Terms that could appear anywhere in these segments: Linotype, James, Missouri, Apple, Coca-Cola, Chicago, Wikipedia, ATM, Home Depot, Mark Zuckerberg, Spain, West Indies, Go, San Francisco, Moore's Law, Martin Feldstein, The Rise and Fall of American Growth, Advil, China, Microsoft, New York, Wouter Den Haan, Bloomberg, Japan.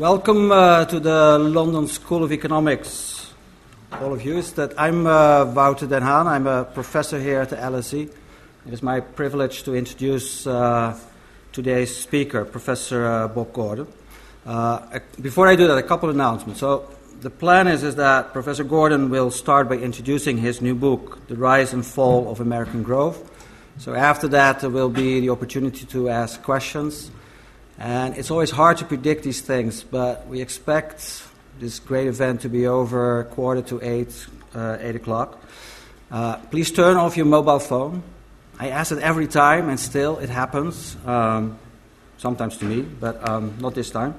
Welcome to the London School of Economics, all of you. I'm Wouter Den Haan. I'm a professor here at the LSE. It is my privilege to introduce today's speaker, Professor Bob Gordon. Before I do that, a couple of announcements. So the plan is that Professor Gordon will start by introducing his new book, The Rise and Fall of American Growth. So after that, there will be the opportunity to ask questions. And it's always hard to predict these things, but we expect this great event to be over 7:45, 8 o'clock. Please turn off your mobile phone. I ask it every time, and still it happens, sometimes to me, but not this time.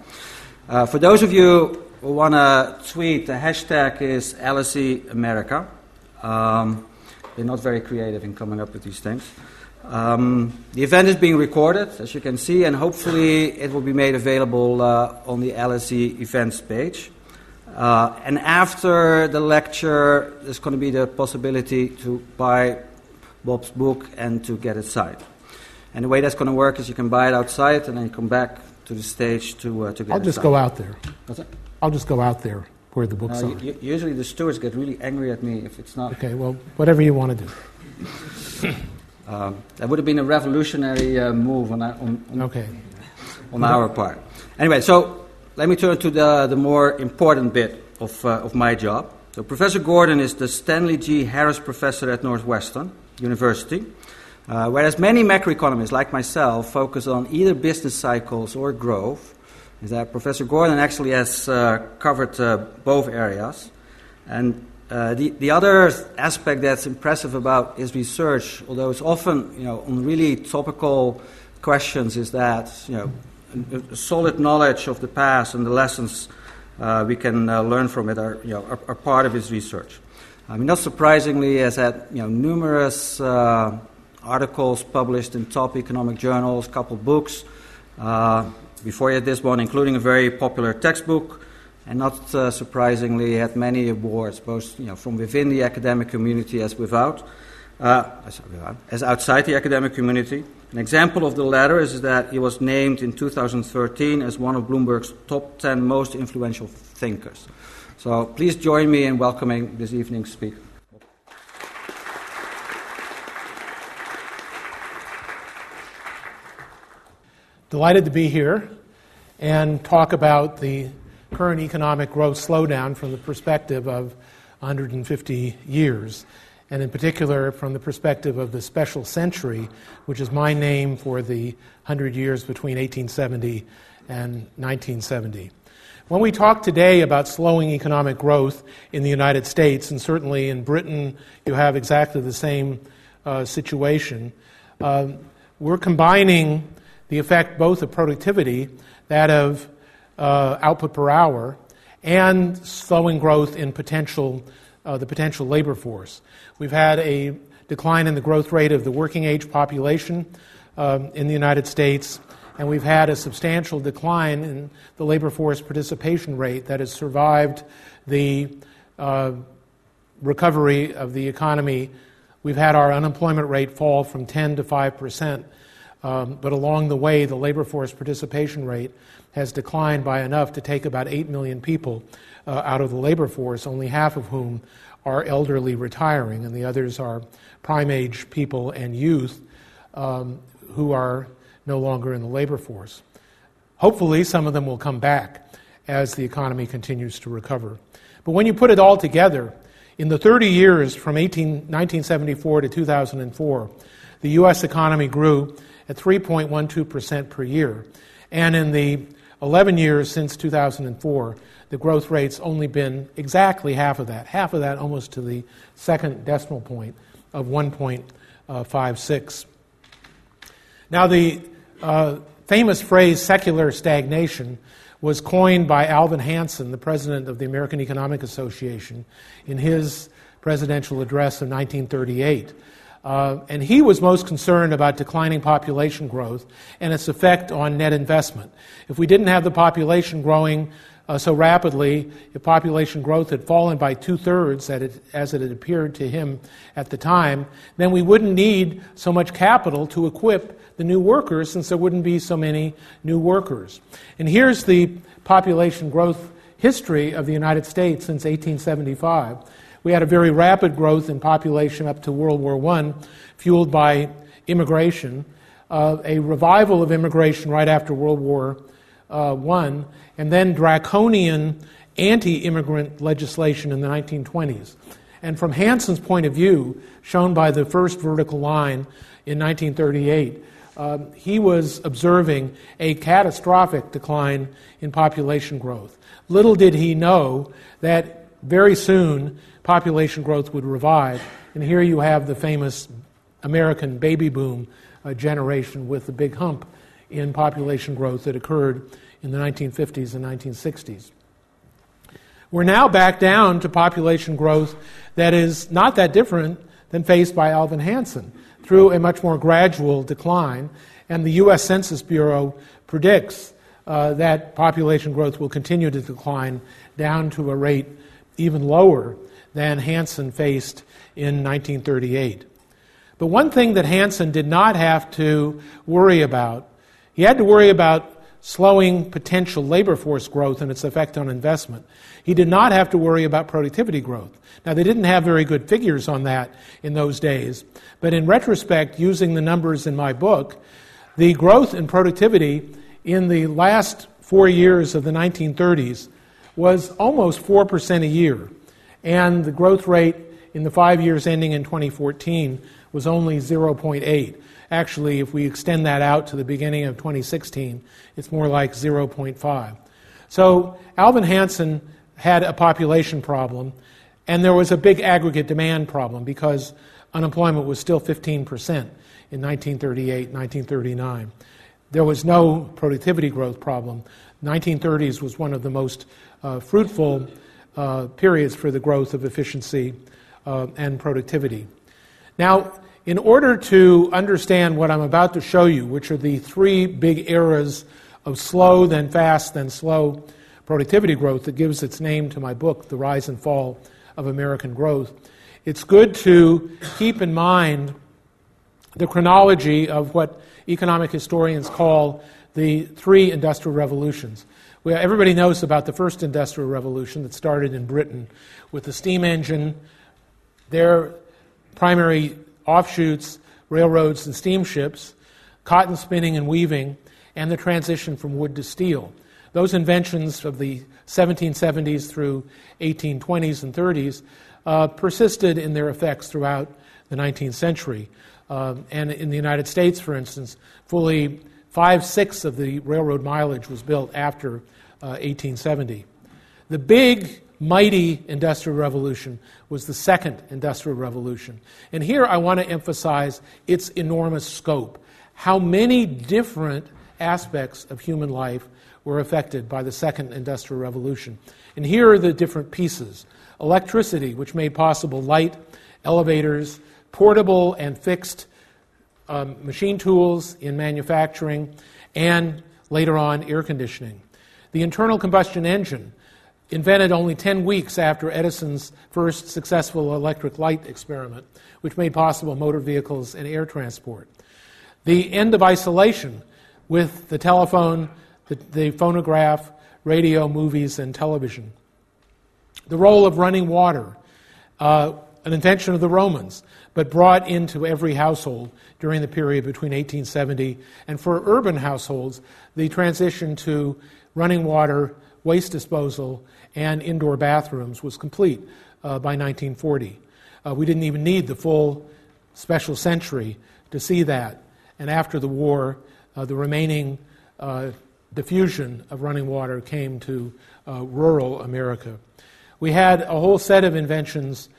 For those of you who want to tweet, the hashtag is LSE America. They're not very creative in coming up with these things. The event is being recorded, as you can see, and hopefully it will be made available on the LSE events page. And after the lecture, there's going to be the possibility to buy Bob's book and to get it signed. And the way that's going to work is you can buy it outside and then you come back to the stage to get it signed. I'll just go out there. What's that? I'll just go out there where the books are. Usually the stewards get really angry at me if it's not. Okay, well, whatever you want to do. That would have been a revolutionary move on our part. Anyway, so let me turn to the more important bit of my job. So Professor Gordon is the Stanley G. Harris Professor at Northwestern University, whereas many macroeconomists like myself focus on either business cycles or growth, is that Professor Gordon actually has covered both areas. And the other aspect that's impressive about his research, although it's often, on really topical questions, is that, a solid knowledge of the past and the lessons we can learn from it are part of his research. I mean, not surprisingly, he has had, numerous articles published in top economic journals, couple books before he had this one, including a very popular textbook. And not surprisingly, he had many awards, both from within the academic community as outside the academic community. An example of the latter is that he was named in 2013 as one of Bloomberg's top 10 most influential thinkers. So please join me in welcoming this evening's speaker. Delighted to be here and talk about the current economic growth slowdown from the perspective of 150 years, and in particular from the perspective of the special century, which is my name for the 100 years between 1870 and 1970. When we talk today about slowing economic growth in the United States, and certainly in Britain you have exactly the same situation, we're combining the effect both of productivity, that of output per hour, and slowing growth in the potential labor force. We've had a decline in the growth rate of the working age population in the United States, and we've had a substantial decline in the labor force participation rate that has survived the recovery of the economy. We've had our unemployment rate fall from 10 to 5%. But along the way, the labor force participation rate has declined by enough to take about 8 million people out of the labor force, only half of whom are elderly retiring, and the others are prime-age people and youth who are no longer in the labor force. Hopefully, some of them will come back as the economy continues to recover. But when you put it all together, in the 30 years from 1974 to 2004, the U.S. economy grew at 3.12% per year. And in the 11 years since 2004, the growth rate's only been exactly half of that almost to the second decimal point of 1.56. Now, the famous phrase secular stagnation was coined by Alvin Hansen, the president of the American Economic Association, in his presidential address of 1938. And he was most concerned about declining population growth and its effect on net investment. If we didn't have the population growing so rapidly, if population growth had fallen by 2/3 as it had appeared to him at the time, then we wouldn't need so much capital to equip the new workers, since there wouldn't be so many new workers. And here's the population growth history of the United States since 1875. We had a very rapid growth in population up to World War I, fueled by immigration, a revival of immigration right after World War I, and then draconian anti-immigrant legislation in the 1920s. And from Hansen's point of view, shown by the first vertical line in 1938, he was observing a catastrophic decline in population growth. Little did he know that very soon population growth would revive. And here you have the famous American baby boom generation with the big hump in population growth that occurred in the 1950s and 1960s. We're now back down to population growth that is not that different than faced by Alvin Hansen through a much more gradual decline. And the U.S. Census Bureau predicts that population growth will continue to decline down to a rate even lower than Hansen faced in 1938. But one thing that Hansen did not have to worry about, he had to worry about slowing potential labor force growth and its effect on investment. He did not have to worry about productivity growth. Now, they didn't have very good figures on that in those days, but in retrospect, using the numbers in my book, the growth in productivity in the last 4 years of the 1930s was almost 4% a year, and the growth rate in the 5 years ending in 2014 was only 0.8. Actually, if we extend that out to the beginning of 2016, it's more like 0.5. So Alvin Hansen had a population problem, and there was a big aggregate demand problem because unemployment was still 15% in 1938, 1939. There was no productivity growth problem. 1930s was one of the most fruitful periods for the growth of efficiency and productivity. Now, in order to understand what I'm about to show you, which are the three big eras of slow, then fast, then slow productivity growth that gives its name to my book, The Rise and Fall of American Growth, it's good to keep in mind the chronology of what economic historians call the three industrial revolutions. Everybody knows about the first industrial revolution that started in Britain with the steam engine, their primary offshoots, railroads and steamships, cotton spinning and weaving, and the transition from wood to steel. Those inventions of the 1770s through 1820s and 30s persisted in their effects throughout the 19th century. And in the United States, for instance, fully 5/6 of the railroad mileage was built after 1870. The big mighty industrial revolution was the second industrial revolution. And here I want to emphasize its enormous scope. How many different aspects of human life were affected by the second industrial revolution? And here are the different pieces. Electricity, which made possible light, elevators, portable and fixed machine tools in manufacturing, and later on air conditioning. The internal combustion engine, invented only 10 weeks after Edison's first successful electric light experiment, which made possible motor vehicles and air transport. The end of isolation with the telephone, the phonograph, radio, movies, and television. The role of running water, an invention of the Romans, but brought into every household during the period between 1870 and for urban households, the transition to running water, waste disposal, and indoor bathrooms was complete by 1940. We didn't even need the full special century to see that. And after the war, the remaining diffusion of running water came to rural America. We had a whole set of inventions,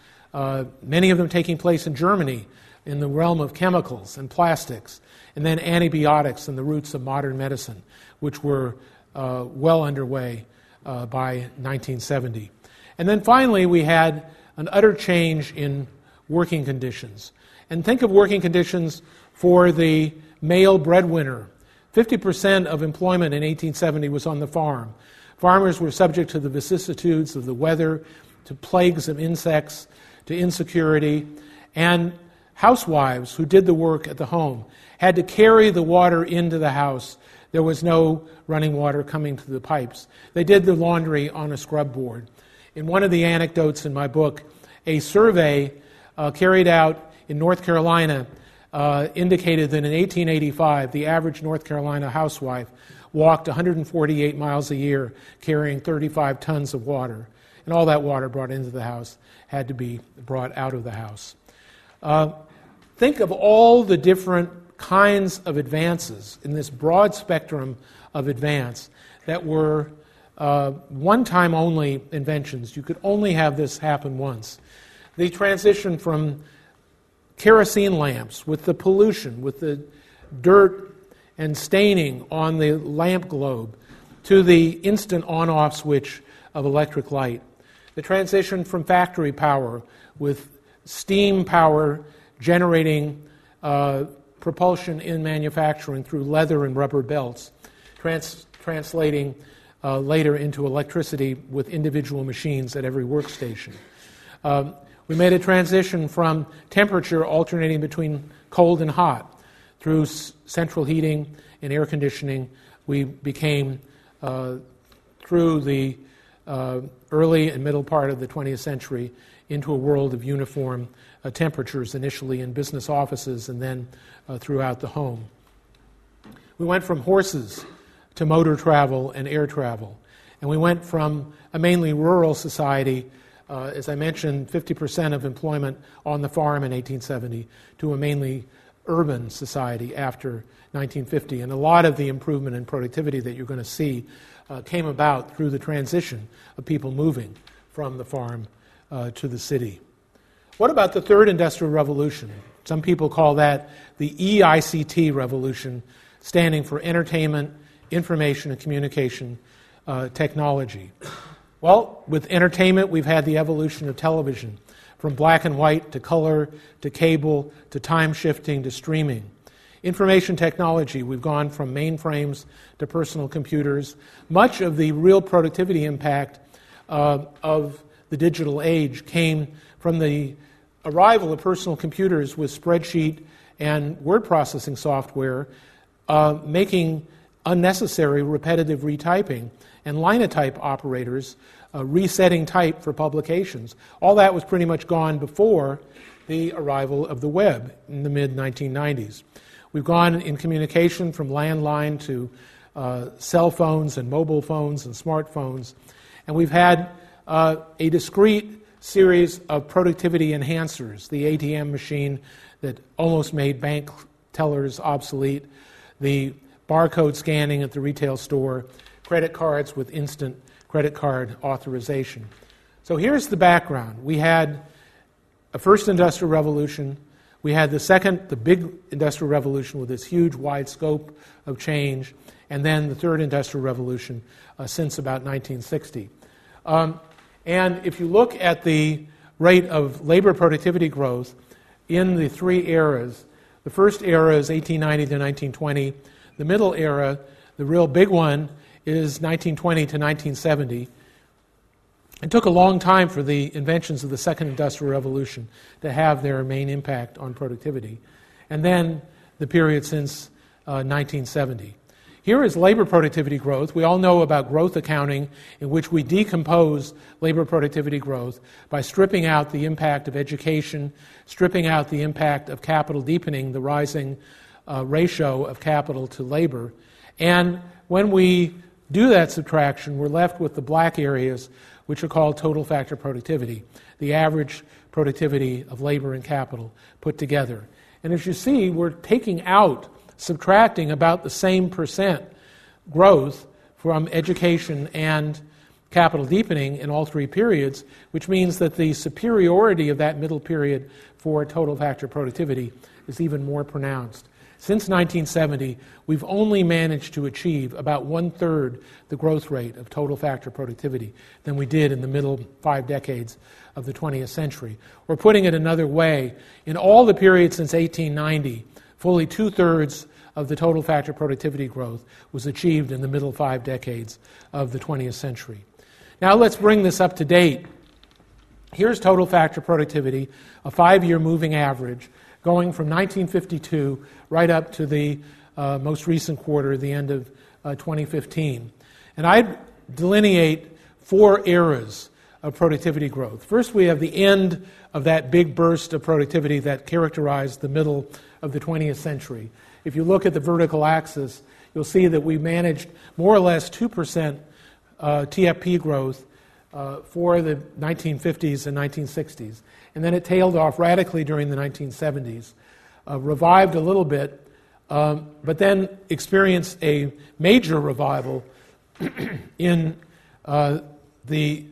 many of them taking place in Germany in the realm of chemicals and plastics, and then antibiotics and the roots of modern medicine, which were well underway by 1970. And then finally, we had an utter change in working conditions. And think of working conditions for the male breadwinner. 50% of employment in 1870 was on the farm. Farmers were subject to the vicissitudes of the weather, to plagues of insects, to insecurity, and housewives who did the work at the home had to carry the water into the house There was no running water coming to the pipes. They did the laundry on a scrub board. In one of the anecdotes in my book, a survey carried out in North Carolina indicated that in 1885, the average North Carolina housewife walked 148 miles a year carrying 35 tons of water. And all that water brought into the house had to be brought out of the house. Think of all the different kinds of advances in this broad spectrum of advance that were one-time only inventions. You could only have this happen once. The transition from kerosene lamps with the pollution, with the dirt and staining on the lamp globe, to the instant on-off switch of electric light. The transition from factory power with steam power generating propulsion in manufacturing through leather and rubber belts, translating later into electricity with individual machines at every workstation. We made a transition from temperature alternating between cold and hot. Through central heating and air conditioning, we became, through the early and middle part of the 20th century, into a world of uniform temperatures, initially in business offices and then throughout the home. We went from horses to motor travel and air travel. And we went from a mainly rural society, as I mentioned, 50% of employment on the farm in 1870, to a mainly urban society after 1950. And a lot of the improvement in productivity that you're going to see came about through the transition of people moving from the farm to the city. What about the third industrial revolution? Some people call that the EICT revolution, standing for entertainment, information, and communication technology. Well, with entertainment, we've had the evolution of television, from black and white to color to cable to time shifting to streaming. Information technology, we've gone from mainframes to personal computers. Much of the real productivity impact of the digital age came from the arrival of personal computers with spreadsheet and word processing software, making unnecessary repetitive retyping and linotype operators, resetting type for publications. All that was pretty much gone before the arrival of the web in the mid-1990s. We've gone in communication from landline to cell phones and mobile phones and smartphones. And we've had a discrete series of productivity enhancers, the ATM machine that almost made bank tellers obsolete, the barcode scanning at the retail store, credit cards with instant credit card authorization. So here's the background. We had a first industrial revolution. We had the second, the big industrial revolution with this huge, wide scope of change, and then the third industrial revolution since about 1960. And if you look at the rate of labor productivity growth in the three eras, the first era is 1890 to 1920. The middle era, the real big one, is 1920 to 1970. It took a long time for the inventions of the second industrial revolution to have their main impact on productivity. And then the period since 1970. Here is labor productivity growth. We all know about growth accounting, in which we decompose labor productivity growth by stripping out the impact of education, stripping out the impact of capital deepening, the rising ratio of capital to labor. And when we do that subtraction, we're left with the black areas, which are called total factor productivity, the average productivity of labor and capital put together. And as you see, we're taking out, subtracting about the same percent growth from education and capital deepening in all three periods, which means that the superiority of that middle period for total factor productivity is even more pronounced. Since 1970, we've only managed to achieve about one-third the growth rate of total factor productivity than we did in the middle five decades of the 20th century. Or putting it another way, in all the periods since 1890, fully two-thirds of the total factor productivity growth was achieved in the middle five decades of the 20th century. Now let's bring this up to date. Here's total factor productivity, a five-year moving average, going from 1952 right up to the most recent quarter, the end of 2015. And I delineate four eras of productivity growth. First, we have the end of that big burst of productivity that characterized the middle of the 20th century. If you look at the vertical axis, you'll see that we managed more or less 2% TFP growth for the 1950s and 1960s. And then it tailed off radically during the 1970s, revived a little bit, but then experienced a major revival in the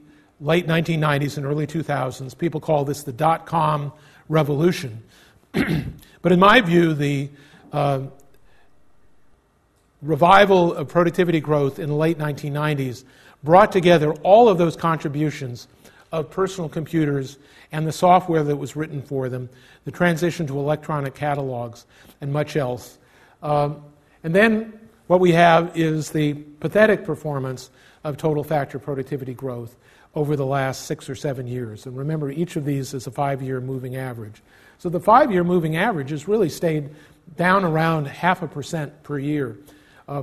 late 1990s and early 2000s. People call this the dot-com revolution. But in my view, the revival of productivity growth in the late 1990s brought together all of those contributions of personal computers and the software that was written for them, the transition to electronic catalogs, and much else. And then what we have is the pathetic performance of total factor productivity growth over the last 6 or 7 years. And remember, each of these is a 5-year moving average. So the 5-year moving average has really stayed down around 0.5% per year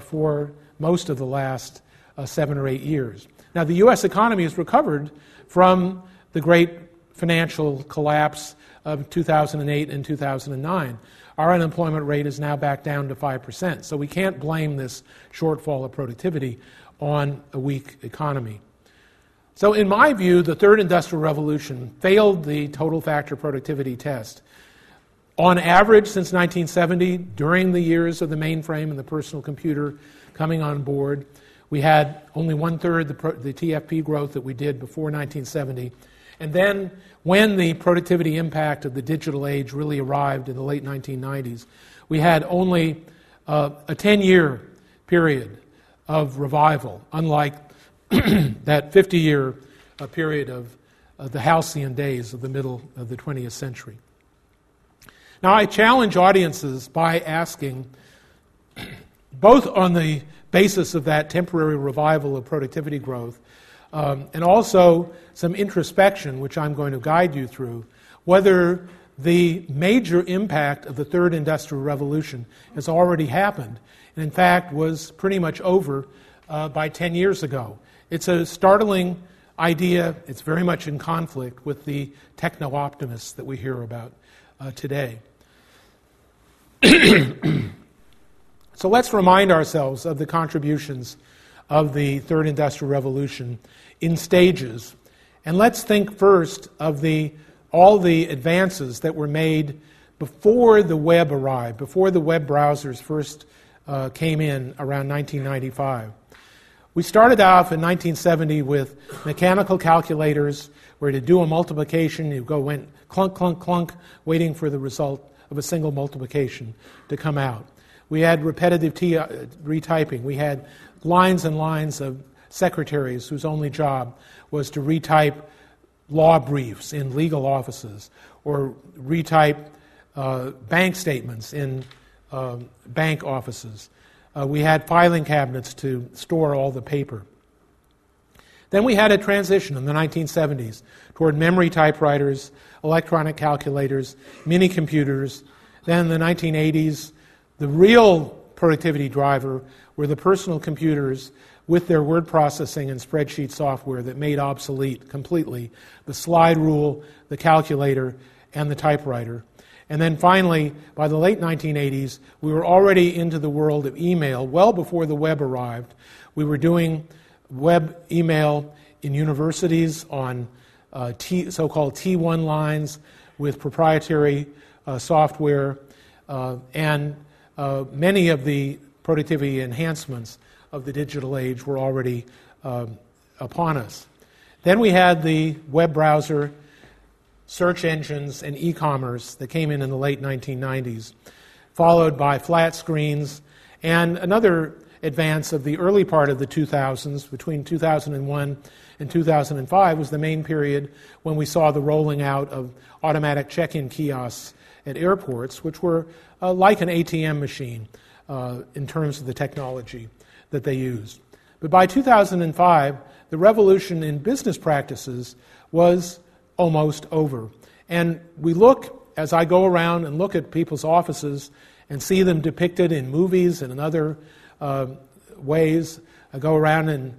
for most of the last 7 or 8 years. Now, the U.S. economy has recovered from the great financial collapse of 2008 and 2009. Our unemployment rate is now back down to 5%. So we can't blame this shortfall of productivity on a weak economy. So in my view, the third industrial revolution failed the total factor productivity test. On average, since 1970, during the years of the mainframe and the personal computer coming on board, we had only 1/3 the TFP growth that we did before 1970. And then when the productivity impact of the digital age really arrived in the late 1990s, we had only a 10-year period of revival, unlike that 50-year period of the halcyon days of the middle of the 20th century. Now, I challenge audiences by asking, both on the basis of that temporary revival of productivity growth and also some introspection, which I'm going to guide you through, whether the major impact of the third industrial revolution has already happened and, in fact, was pretty much over by 10 years ago. It's a startling idea. It's very much in conflict with the techno-optimists that we hear about today. So let's remind ourselves of the contributions of the Third Industrial Revolution in stages. And let's think first of all the advances that were made before the web arrived, before the web browsers first came in around 1995. We started off in 1970 with mechanical calculators, where to do a multiplication, you went clunk, clunk, clunk, waiting for the result of a single multiplication to come out. We had repetitive retyping. We had lines and lines of secretaries whose only job was to retype law briefs in legal offices or retype bank statements in bank offices. We had filing cabinets to store all the paper. Then we had a transition in the 1970s toward memory typewriters, electronic calculators, mini computers. Then in the 1980s, the real productivity driver were the personal computers with their word processing and spreadsheet software that made obsolete completely the slide rule, the calculator, and the typewriter. And then finally, by the late 1980s, we were already into the world of email well before the web arrived. We were doing web email in universities on so-called T1 lines with proprietary software, and many of the productivity enhancements of the digital age were already upon us. Then we had the web browser, search engines, and e-commerce that came in the late 1990s, followed by flat screens and another advance of the early part of the 2000s. Between 2001 and 2005 was the main period when we saw the rolling out of automatic check-in kiosks at airports, which were like an ATM machine in terms of the technology that they used. But by 2005, the revolution in business practices was almost over. And we look, as I go around and look at people's offices and see them depicted in movies and in other ways. I go around and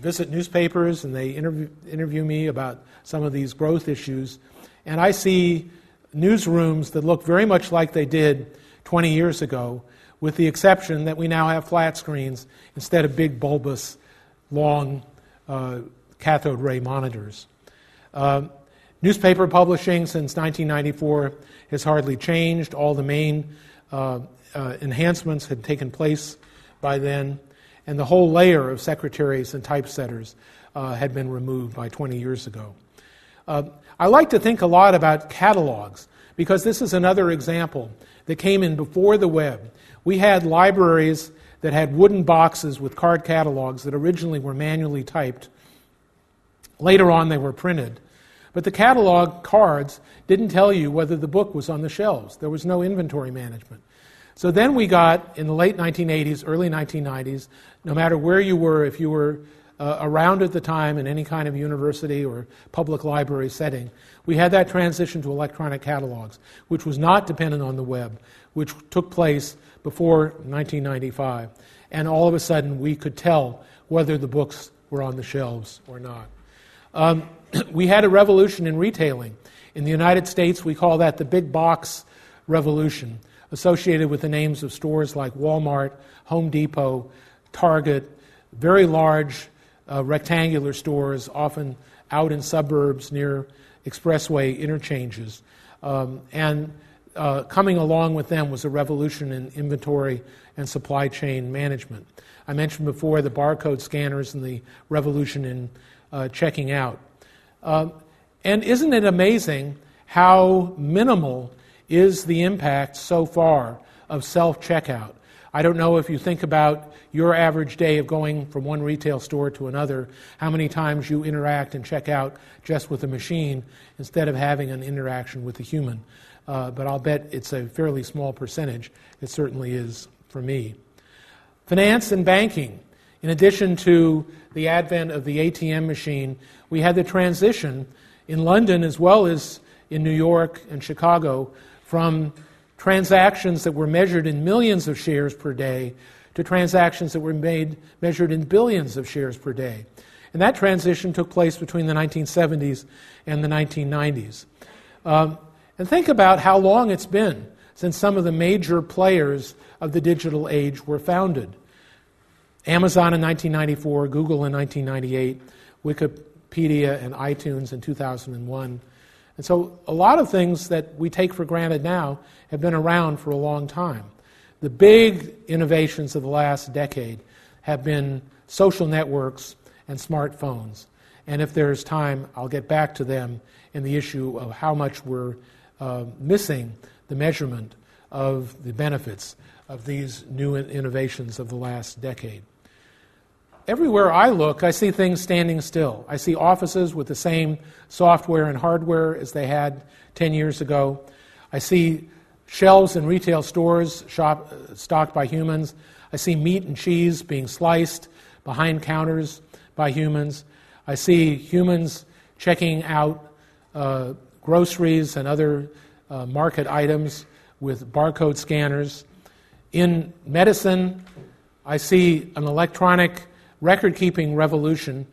visit newspapers, and they interview me about some of these growth issues. And I see newsrooms that look very much like they did 20 years ago, with the exception that we now have flat screens instead of big, bulbous, long cathode ray monitors. Newspaper publishing since 1994 has hardly changed. All the main enhancements had taken place by then, and the whole layer of secretaries and typesetters had been removed by 20 years ago. I like to think a lot about catalogs, because this is another example that came in before the web. We had libraries that had wooden boxes with card catalogs that originally were manually typed. Later on, they were printed. But the catalog cards didn't tell you whether the book was on the shelves. There was no inventory management. So then we got, in the late 1980s, early 1990s, no matter where you were, if you were around at the time in any kind of university or public library setting, we had that transition to electronic catalogs, which was not dependent on the web, which took place before 1995. And all of a sudden, we could tell whether the books were on the shelves or not. We had a revolution in retailing. In the United States, we call that the big box revolution, associated with the names of stores like Walmart, Home Depot, Target, very large rectangular stores, often out in suburbs near expressway interchanges. And coming along with them was a revolution in inventory and supply chain management. I mentioned before the barcode scanners and the revolution in checking out. And isn't it amazing how minimal is the impact so far of self-checkout? I don't know if you think about your average day of going from one retail store to another, how many times you interact and check out just with a machine instead of having an interaction with a human. But I'll bet it's a fairly small percentage. It certainly is for me. Finance and banking. In addition to the advent of the ATM machine, we had the transition in London as well as in New York and Chicago from transactions that were measured in millions of shares per day to transactions that were measured in billions of shares per day. And that transition took place between the 1970s and the 1990s. And think about how long it's been since some of the major players of the digital age were founded. Amazon in 1994, Google in 1998, Wikipedia and iTunes in 2001. And so a lot of things that we take for granted now have been around for a long time. The big innovations of the last decade have been social networks and smartphones. And if there's time, I'll get back to them and the issue of how much we're missing the measurement of the benefits of these new innovations of the last decade. Everywhere I look, I see things standing still. I see offices with the same software and hardware as they had 10 years ago. I see shelves in retail stores stocked by humans. I see meat and cheese being sliced behind counters by humans. I see humans checking out groceries and other market items with barcode scanners. In medicine, I see an electronic record-keeping revolution,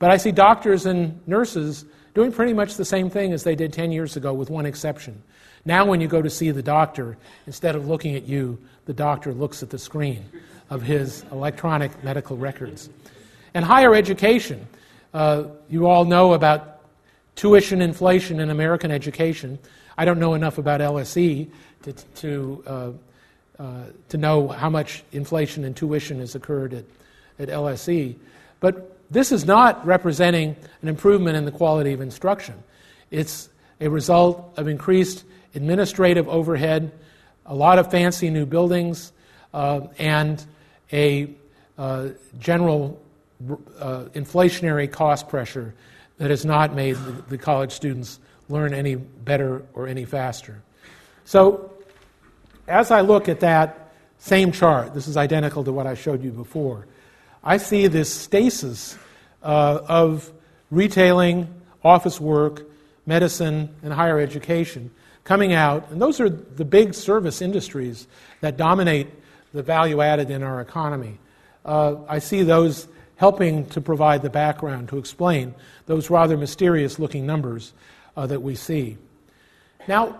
but I see doctors and nurses doing pretty much the same thing as they did 10 years ago, with one exception. Now when you go to see the doctor, instead of looking at you, the doctor looks at the screen of his electronic medical records. And higher education. You all know about tuition inflation in American education. I don't know enough about LSE to know how much inflation in tuition has occurred at LSE. But this is not representing an improvement in the quality of instruction. It's a result of increased administrative overhead, a lot of fancy new buildings, and a general inflationary cost pressure that has not made the college students learn any better or any faster. So as I look at that same chart, this is identical to what I showed you before, I see this stasis of retailing, office work, medicine, and higher education coming out. And those are the big service industries that dominate the value added in our economy. I see those helping to provide the background to explain those rather mysterious-looking numbers that we see. Now,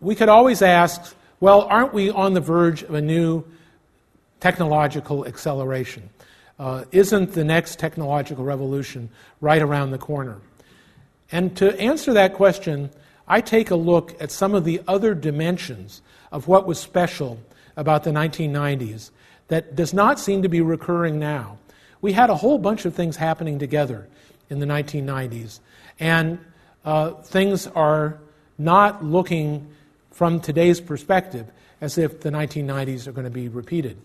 we could always ask, well, aren't we on the verge of a new technological acceleration? Isn't the next technological revolution right around the corner? And to answer that question, I take a look at some of the other dimensions of what was special about the 1990s that does not seem to be recurring now. We had a whole bunch of things happening together in the 1990s, and things are not looking from today's perspective as if the 1990s are going to be repeated.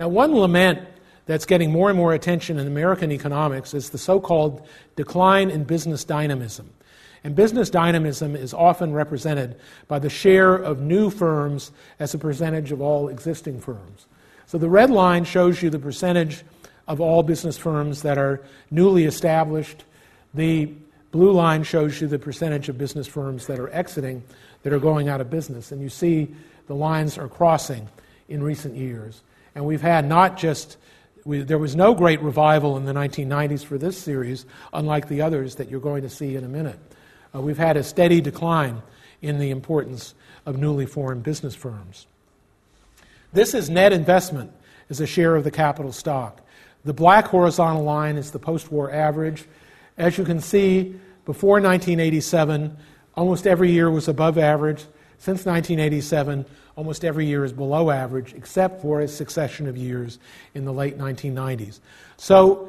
Now, one lament that's getting more and more attention in American economics is the so-called decline in business dynamism. And business dynamism is often represented by the share of new firms as a percentage of all existing firms. So the red line shows you the percentage of all business firms that are newly established. The blue line shows you the percentage of business firms that are exiting, that are going out of business. And you see the lines are crossing in recent years. And we've had not just... there was no great revival in the 1990s for this series, unlike the others that you're going to see in a minute. We've had a steady decline in the importance of newly formed business firms. This is net investment as a share of the capital stock. The black horizontal line is the post-war average. As you can see, before 1987, almost every year was above average. Since 1987, almost every year is below average, except for a succession of years in the late 1990s. So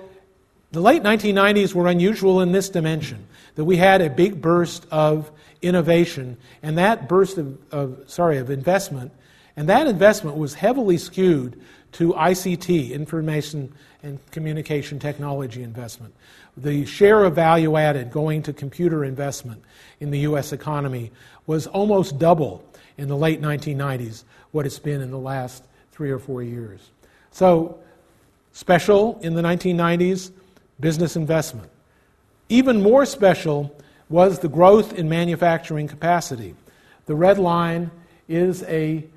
the late 1990s were unusual in this dimension, that we had a big burst of innovation, and that burst of investment, and that investment was heavily skewed to ICT, information and communication technology investment. The share of value added going to computer investment in the U.S. economy was almost double in the late 1990s what it's been in the last 3 or 4 years. So special in the 1990s, business investment. Even more special was the growth in manufacturing capacity. The red line is an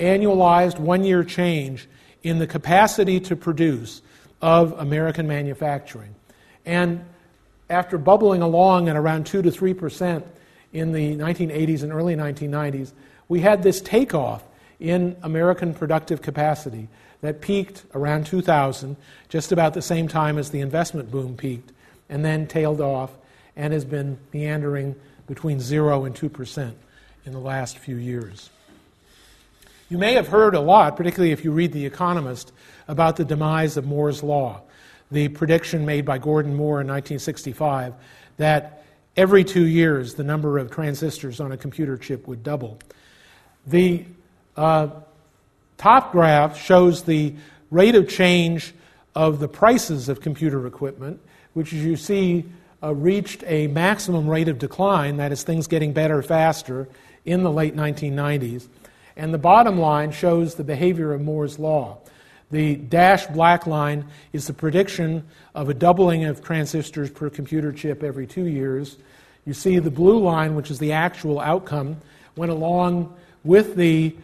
annualized one-year change in the capacity to produce of American manufacturing. And after bubbling along at around 2 to 3% in the 1980s and early 1990s, we had this takeoff in American productive capacity that peaked around 2000, just about the same time as the investment boom peaked, and then tailed off and has been meandering between 0 and 2% in the last few years. You may have heard a lot, particularly if you read The Economist, about the demise of Moore's Law, the prediction made by Gordon Moore in 1965 that every 2 years the number of transistors on a computer chip would double. The top graph shows the rate of change of the prices of computer equipment, which, as you see, reached a maximum rate of decline, that is, things getting better faster, in the late 1990s. And the bottom line shows the behavior of Moore's Law. The dashed black line is the prediction of a doubling of transistors per computer chip every 2 years. You see the blue line, which is the actual outcome, went along with the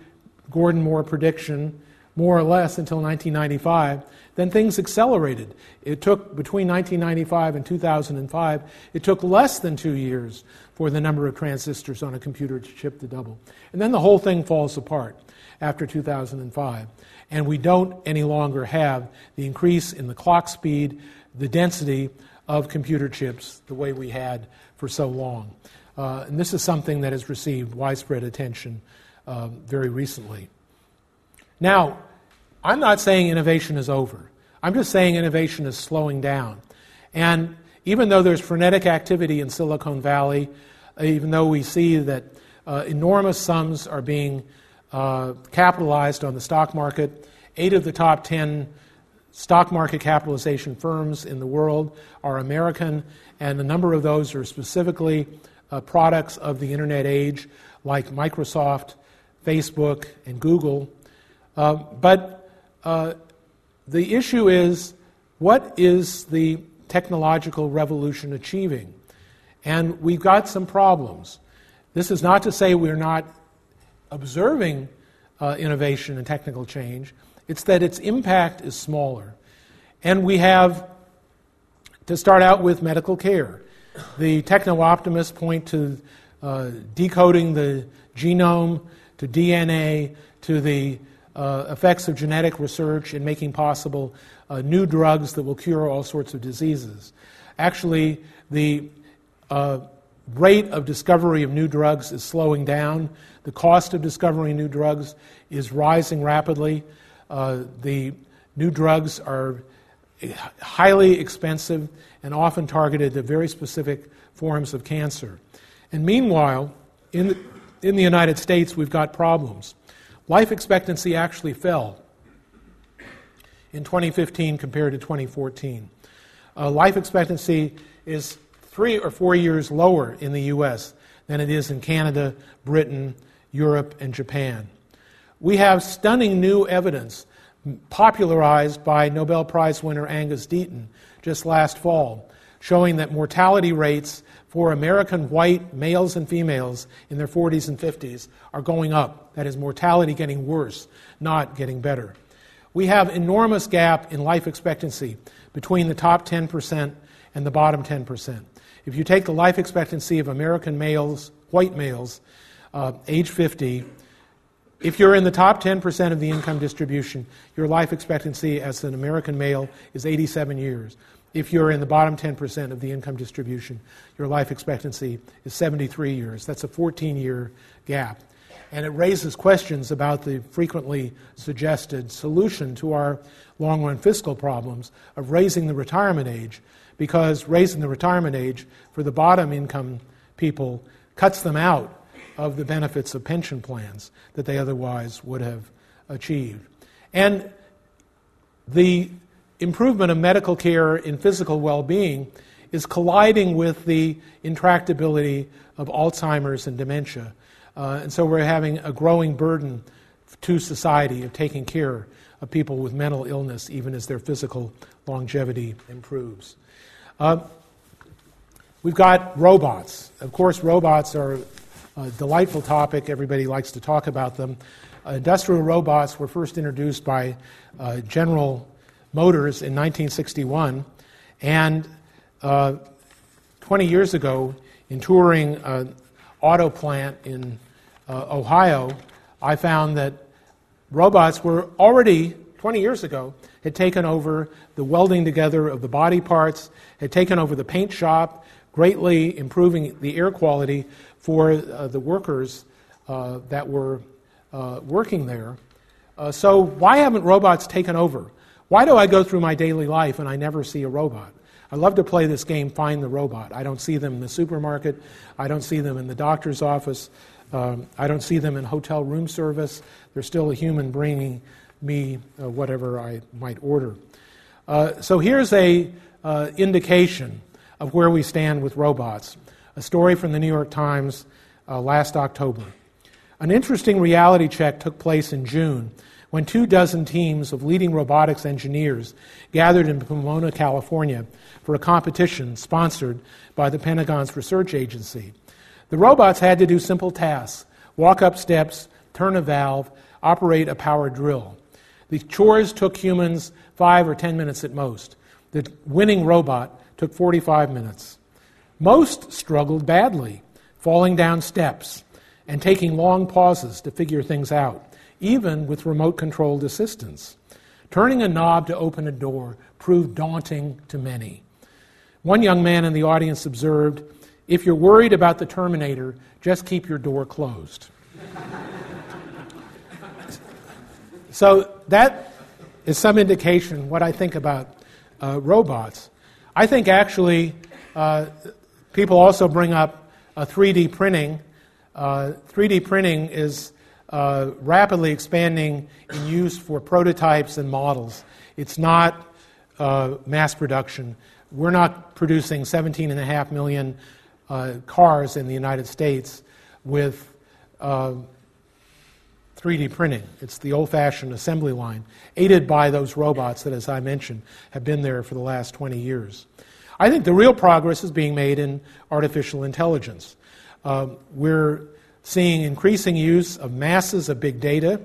Gordon Moore prediction more or less until 1995. Then things accelerated. It took, between 1995 and 2005, it took less than 2 years for the number of transistors on a computer chip to double. And then the whole thing falls apart after 2005. And we don't any longer have the increase in the clock speed, the density of computer chips the way we had for so long. And this is something that has received widespread attention very recently. Now, I'm not saying innovation is over. I'm just saying innovation is slowing down. And even though there's frenetic activity in Silicon Valley, even though we see that enormous sums are being capitalized on the stock market. 8 of the top 10 stock market capitalization firms in the world are American, and a number of those are specifically products of the internet age, like Microsoft, Facebook, and Google. But the issue is, what is the technological revolution achieving? And we've got some problems. This is not to say we're not observing innovation and technical change. It's that its impact is smaller. And we have, to start out with, medical care. The techno-optimists point to decoding the genome, to DNA, to the effects of genetic research in making possible new drugs that will cure all sorts of diseases. Actually, the rate of discovery of new drugs is slowing down. The cost of discovering new drugs is rising rapidly. The new drugs are highly expensive and often targeted at very specific forms of cancer. And meanwhile, in the United States, we've got problems. Life expectancy actually fell in 2015 compared to 2014. Life expectancy is 3 or 4 years lower in the US than it is in Canada, Britain, Europe, and Japan. We have stunning new evidence popularized by Nobel Prize winner Angus Deaton just last fall, showing that mortality rates for American white males and females in their 40s and 50s are going up. That is, mortality getting worse, not getting better. We have enormous gap in life expectancy between the top 10% and the bottom 10%. If you take the life expectancy of American males, white males, age 50, if you're in the top 10% of the income distribution, your life expectancy as an American male is 87 years. If you're in the bottom 10% of the income distribution, your life expectancy is 73 years. That's a 14-year gap. And it raises questions about the frequently suggested solution to our long-run fiscal problems of raising the retirement age, because raising the retirement age for the bottom income people cuts them out of the benefits of pension plans that they otherwise would have achieved. And the improvement of medical care in physical well-being is colliding with the intractability of Alzheimer's and dementia. And so we're having a growing burden to society of taking care of people with mental illness, even as their physical longevity improves. We've got robots. Of course, robots are a delightful topic. Everybody likes to talk about them. Industrial robots were first introduced by General Motors in 1961. And 20 years ago, in touring an auto plant in Ohio, I found that robots were already, 20 years ago, had taken over the welding together of the body parts, had taken over the paint shop, greatly improving the air quality for the workers that were working there. So why haven't robots taken over? Why do I go through my daily life and I never see a robot? I love to play this game, Find the Robot. I don't see them in the supermarket. I don't see them in the doctor's office. I don't see them in hotel room service. They're still a human bringing me whatever I might order. So here's a indication of where we stand with robots. A story from the New York Times last October. An interesting reality check took place in June when 24 teams of leading robotics engineers gathered in Pomona, California for a competition sponsored by the Pentagon's research agency. The robots had to do simple tasks: walk up steps, turn a valve, operate a power drill. The chores took humans 5 or 10 minutes at most. The winning robot took 45 minutes. Most struggled badly, falling down steps and taking long pauses to figure things out, even with remote-controlled assistance. Turning a knob to open a door proved daunting to many. One young man in the audience observed, "If you're worried about the Terminator, just keep your door closed." So that is some indication what I think about robots. I think actually people also bring up 3D printing. 3D printing is rapidly expanding in use for prototypes and models. It's not mass production. We're not producing 17.5 million cars in the United States with 3D printing. It's the old-fashioned assembly line, aided by those robots that, as I mentioned, have been there for the last 20 years. I think the real progress is being made in artificial intelligence. We're seeing increasing use of masses of big data,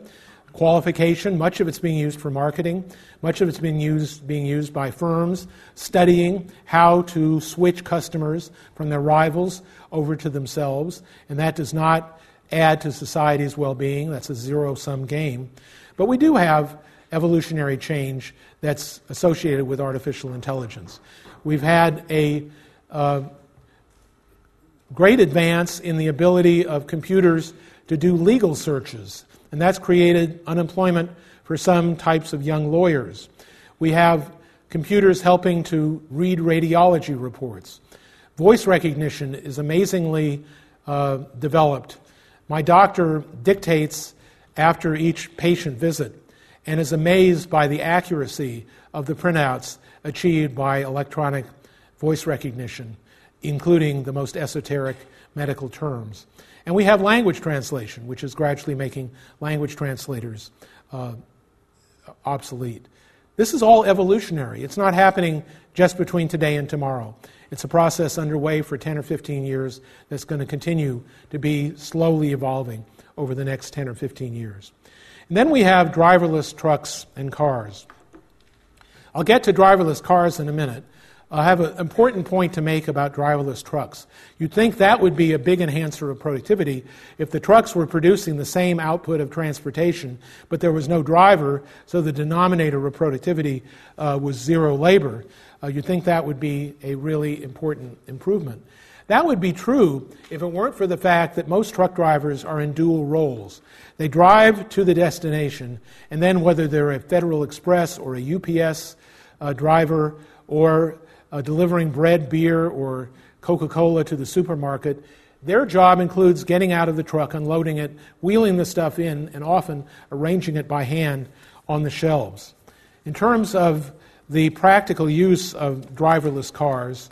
qualification, much of it's being used for marketing, much of it's being used by firms studying how to switch customers from their rivals over to themselves, and that does not add to society's well-being. That's a zero-sum game. But we do have evolutionary change that's associated with artificial intelligence. We've had a great advance in the ability of computers to do legal searches, and that's created unemployment for some types of young lawyers. We have computers helping to read radiology reports. Voice recognition is amazingly developed. My doctor dictates after each patient visit and is amazed by the accuracy of the printouts achieved by electronic voice recognition, including the most esoteric medical terms. And we have language translation, which is gradually making language translators obsolete. This is all evolutionary. It's not happening just between today and tomorrow. It's a process underway for 10 or 15 years that's going to continue to be slowly evolving over the next 10 or 15 years. And then we have driverless trucks and cars. I'll get to driverless cars in a minute. I have an important point to make about driverless trucks. You'd think that would be a big enhancer of productivity if the trucks were producing the same output of transportation, but there was no driver, so the denominator of productivity was zero labor. You'd think that would be a really important improvement. That would be true if it weren't for the fact that most truck drivers are in dual roles. They drive to the destination, and then whether they're a Federal Express or a UPS driver or delivering bread, beer, or Coca-Cola to the supermarket, their job includes getting out of the truck, unloading it, wheeling the stuff in, and often arranging it by hand on the shelves. In terms of the practical use of driverless cars,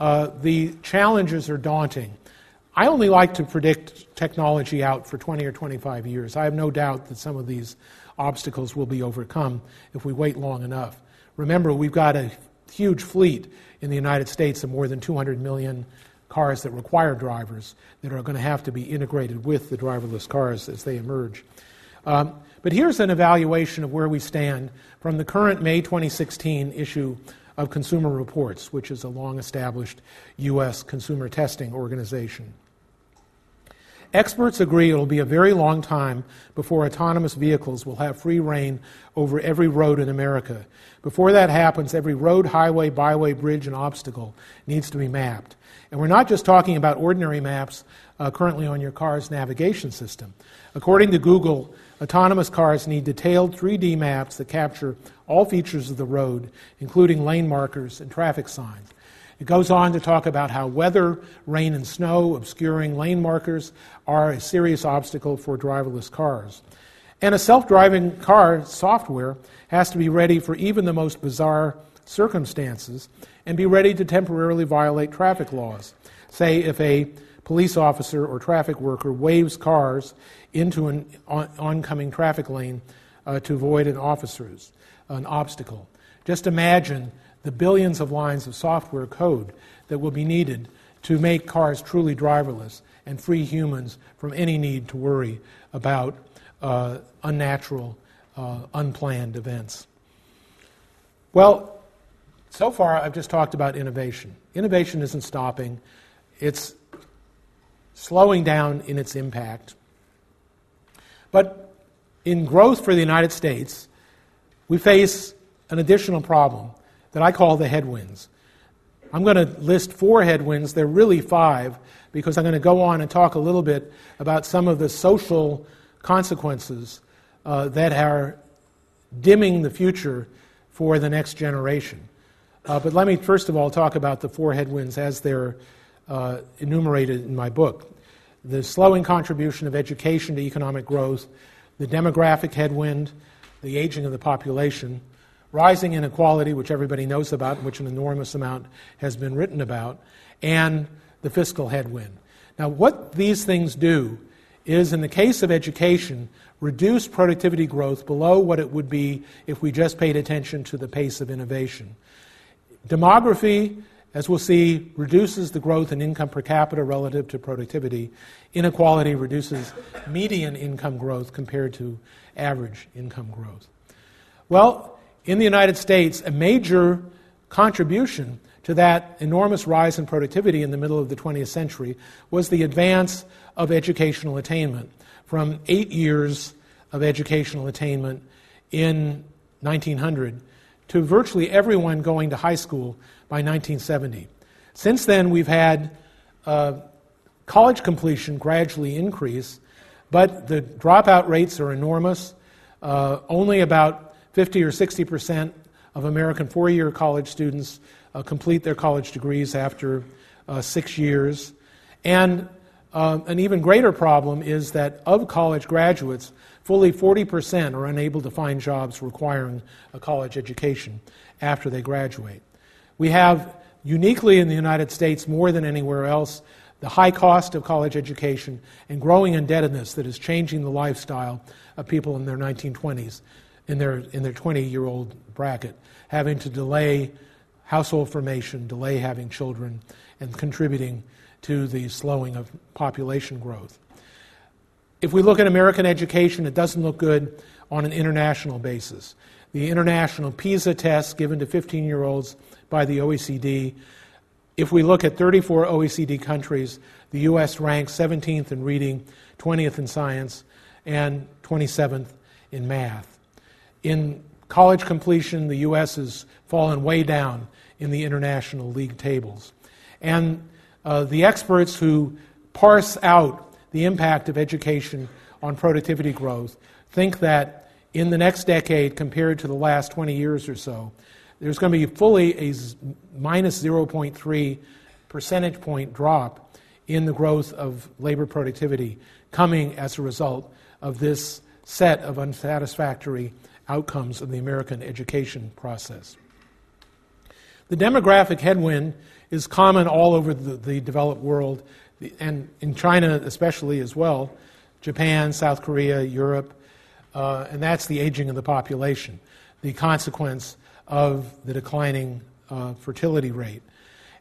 the challenges are daunting. I only like to predict technology out for 20 or 25 years. I have no doubt that some of these obstacles will be overcome if we wait long enough. Remember, we've got a huge fleet in the United States of more than 200 million cars that require drivers that are going to have to be integrated with the driverless cars as they emerge. But here's an evaluation of where we stand from the current May 2016 issue of Consumer Reports, which is a long-established U.S. consumer testing organization. Experts agree it'll be a very long time before autonomous vehicles will have free reign over every road in America. Before that happens, every road, highway, byway, bridge, and obstacle needs to be mapped. And we're not just talking about ordinary maps currently on your car's navigation system. According to Google, autonomous cars need detailed 3D maps that capture all features of the road, including lane markers and traffic signs. It goes on to talk about how weather, rain and snow, obscuring lane markers are a serious obstacle for driverless cars. And a self-driving car software has to be ready for even the most bizarre circumstances and be ready to temporarily violate traffic laws. Say if a police officer or traffic worker waves cars into an oncoming traffic lane to avoid an obstacle. Just imagine the billions of lines of software code that will be needed to make cars truly driverless and free humans from any need to worry about unnatural, unplanned events. Well, so far I've just talked about innovation. Innovation isn't stopping. It's slowing down in its impact. But in growth for the United States, we face an additional problem that I call the headwinds. I'm going to list four headwinds. There are really five, because I'm going to go on and talk a little bit about some of the social consequences that are dimming the future for the next generation. But let me first of all talk about the four headwinds as they're enumerated in my book. The slowing contribution of education to economic growth, the demographic headwind, the aging of the population, rising inequality, which everybody knows about and which an enormous amount has been written about, and the fiscal headwind. Now, what these things do is, in the case of education, reduce productivity growth below what it would be if we just paid attention to the pace of innovation. Demography as we'll see, reduces the growth in income per capita relative to productivity. Inequality reduces median income growth compared to average income growth. Well, in the United States, a major contribution to that enormous rise in productivity in the middle of the 20th century was the advance of educational attainment from 8 years of educational attainment in 1900 to virtually everyone going to high school by 1970. Since then, we've had college completion gradually increase, but the dropout rates are enormous. Only about 50 or 60% of American four-year college students complete their college degrees after 6 years. And an even greater problem is that of college graduates, fully 40% are unable to find jobs requiring a college education after they graduate. We have, uniquely in the United States more than anywhere else, the high cost of college education and growing indebtedness that is changing the lifestyle of people in their 1920s, in their 20-year-old bracket, having to delay household formation, delay having children, and contributing to the slowing of population growth. If we look at American education, it doesn't look good on an international basis. The international PISA test given to 15-year-olds by the OECD, if we look at 34 OECD countries, the U.S. ranks 17th in reading, 20th in science, and 27th in math. In college completion, the U.S. has fallen way down in the international league tables. And the experts who parse out the impact of education on productivity growth think that in the next decade, compared to the last 20 years or so, there's going to be fully a minus 0.3 percentage point drop in the growth of labor productivity coming as a result of this set of unsatisfactory outcomes of the American education process. The demographic headwind is common all over the developed world, and in China especially as well, Japan, South Korea, Europe, and that's the aging of the population, the consequence of the declining fertility rate.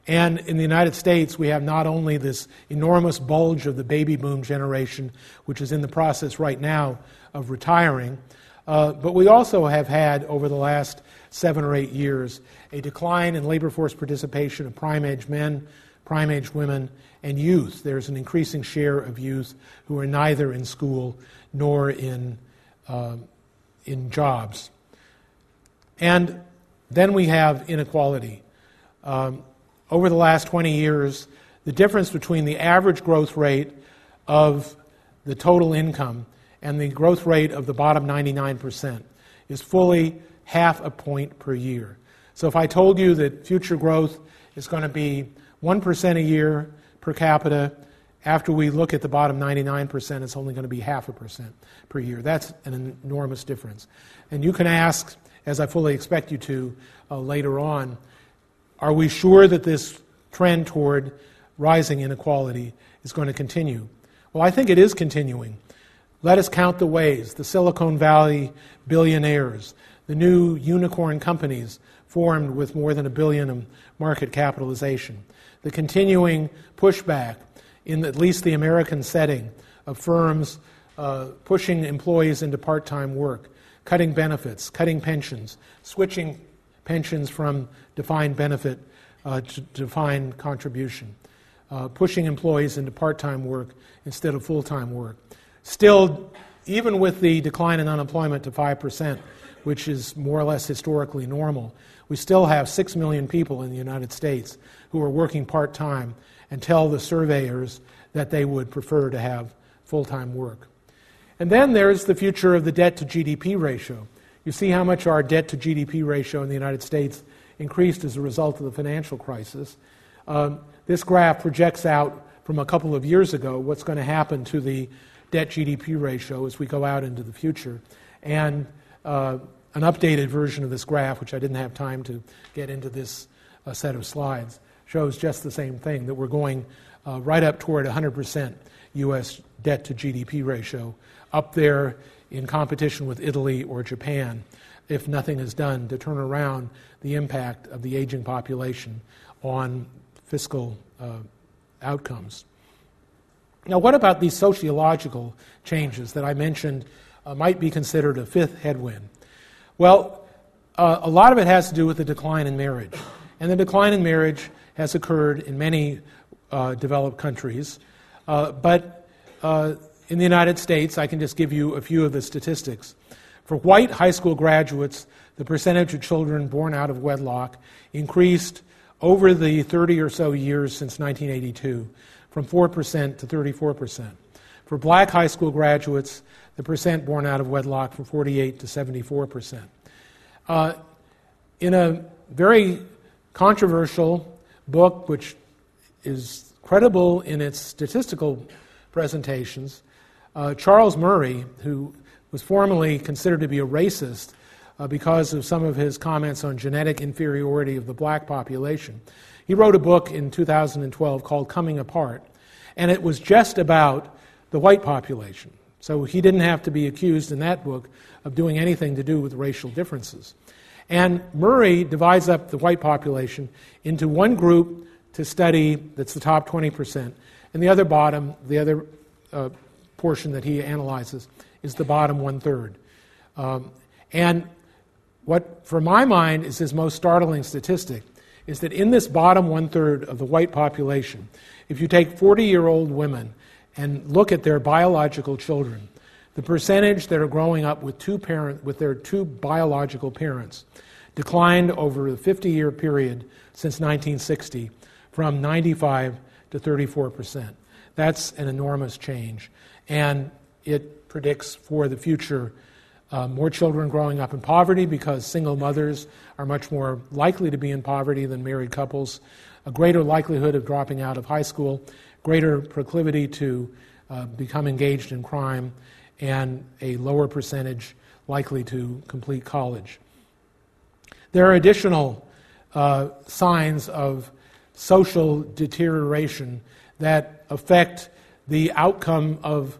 And in the United States, we have not only this enormous bulge of the baby boom generation, which is in the process right now of retiring, but we also have had, over the last 7 or 8 years, a decline in labor force participation of prime-age men, prime-age women, and youth. There's an increasing share of youth who are neither in school nor in jobs. And then we have inequality. Over the last 20 years, the difference between the average growth rate of the total income and the growth rate of the bottom 99% is fully half a point per year. So if I told you that future growth is going to be 1% a year per capita, after we look at the bottom 99%, it's only going to be half a percent per year. That's an enormous difference. And you can ask, as I fully expect you to later on, are we sure that this trend toward rising inequality is going to continue? Well, I think it is continuing. Let us count the ways. The Silicon Valley billionaires, the new unicorn companies formed with more than $1 billion in market capitalization, the continuing pushback in at least the American setting of firms pushing employees into part-time work, cutting benefits, cutting pensions, switching pensions from defined benefit to defined contribution, pushing employees into part-time work instead of full-time work. Still, even with the decline in unemployment to 5%, which is more or less historically normal, we still have 6 million people in the United States who are working part-time and tell the surveyors that they would prefer to have full-time work. And then there's the future of the debt-to-GDP ratio. You see how much our debt-to-GDP ratio in the United States increased as a result of the financial crisis. This graph projects out from a couple of years ago what's going to happen to the debt-GDP ratio as we go out into the future. And an updated version of this graph, which I didn't have time to get into this set of slides, shows just the same thing, that we're going right up toward 100% U.S. debt-to-GDP ratio, up there in competition with Italy or Japan, if nothing is done to turn around the impact of the aging population on fiscal outcomes. Now, what about these sociological changes that I mentioned might be considered a fifth headwind? Well, a lot of it has to do with the decline in marriage. And the decline in marriage has occurred in many developed countries. But in the United States, I can just give you a few of the statistics. For white high school graduates, the percentage of children born out of wedlock increased over the 30 or so years since 1982, from 4% to 34%. For black high school graduates, the percent born out of wedlock from 48 to 74%. In a very controversial book, which is credible in its statistical presentations, Charles Murray, who was formerly considered to be a racist because of some of his comments on genetic inferiority of the black population, he wrote a book in 2012 called Coming Apart, and it was just about the white population. So he didn't have to be accused in that book of doing anything to do with racial differences. And Murray divides up the white population into one group to study that's the top 20%, and the other bottom, the other portion that he analyzes is the bottom one-third. And what, for my mind, is his most startling statistic is that in this bottom one-third of the white population, if you take 40-year-old women and look at their biological children, the percentage that are growing up with their two biological parents declined over the 50-year period since 1960 from 95 to 34%. That's an enormous change, and it predicts for the future more children growing up in poverty because single mothers are much more likely to be in poverty than married couples, a greater likelihood of dropping out of high school, greater proclivity to become engaged in crime, and a lower percentage likely to complete college. There are additional signs of social deterioration that affect the outcome of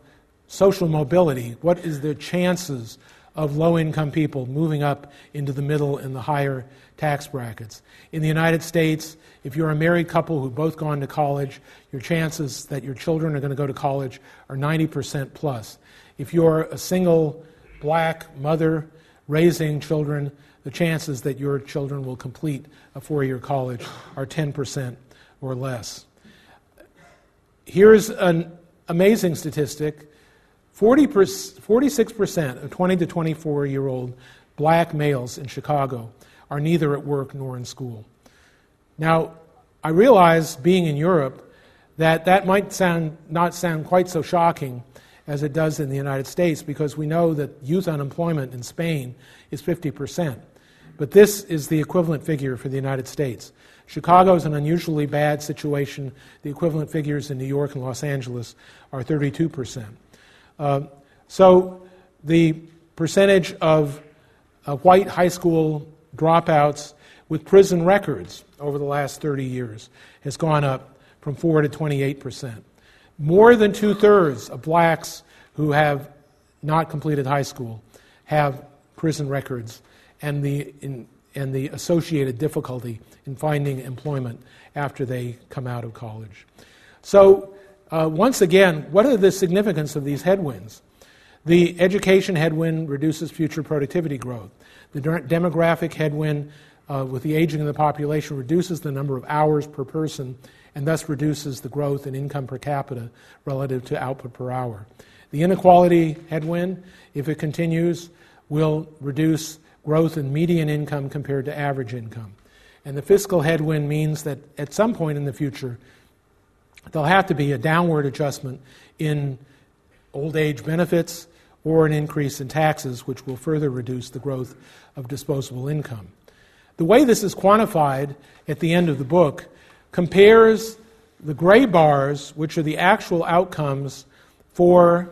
social mobility. What is the chances of low-income people moving up into the middle and the higher tax brackets? In the United States, if you're a married couple who've both gone to college, your chances that your children are going to go to college are 90% plus. If you're a single black mother raising children, the chances that your children will complete a four-year college are 10% or less. Here's an amazing statistic. 46% of 20 to 24-year-old black males in Chicago are neither at work nor in school. Now, I realize, being in Europe, that might not sound quite so shocking as it does in the United States, because we know that youth unemployment in Spain is 50%. But this is the equivalent figure for the United States. Chicago is an unusually bad situation. The equivalent figures in New York and Los Angeles are 32%. So the percentage of white high school dropouts with prison records over the last 30 years has gone up from 4 to 28%. More than two-thirds of blacks who have not completed high school have prison records and the associated difficulty in finding employment after they come out of college. So once again, what are the significance of these headwinds? The education headwind reduces future productivity growth. The demographic headwind with the aging of the population reduces the number of hours per person and thus reduces the growth in income per capita relative to output per hour. The inequality headwind, if it continues, will reduce growth in median income compared to average income. And the fiscal headwind means that at some point in the future, there'll have to be a downward adjustment in old age benefits or an increase in taxes, which will further reduce the growth of disposable income. The way this is quantified at the end of the book compares the gray bars, which are the actual outcomes for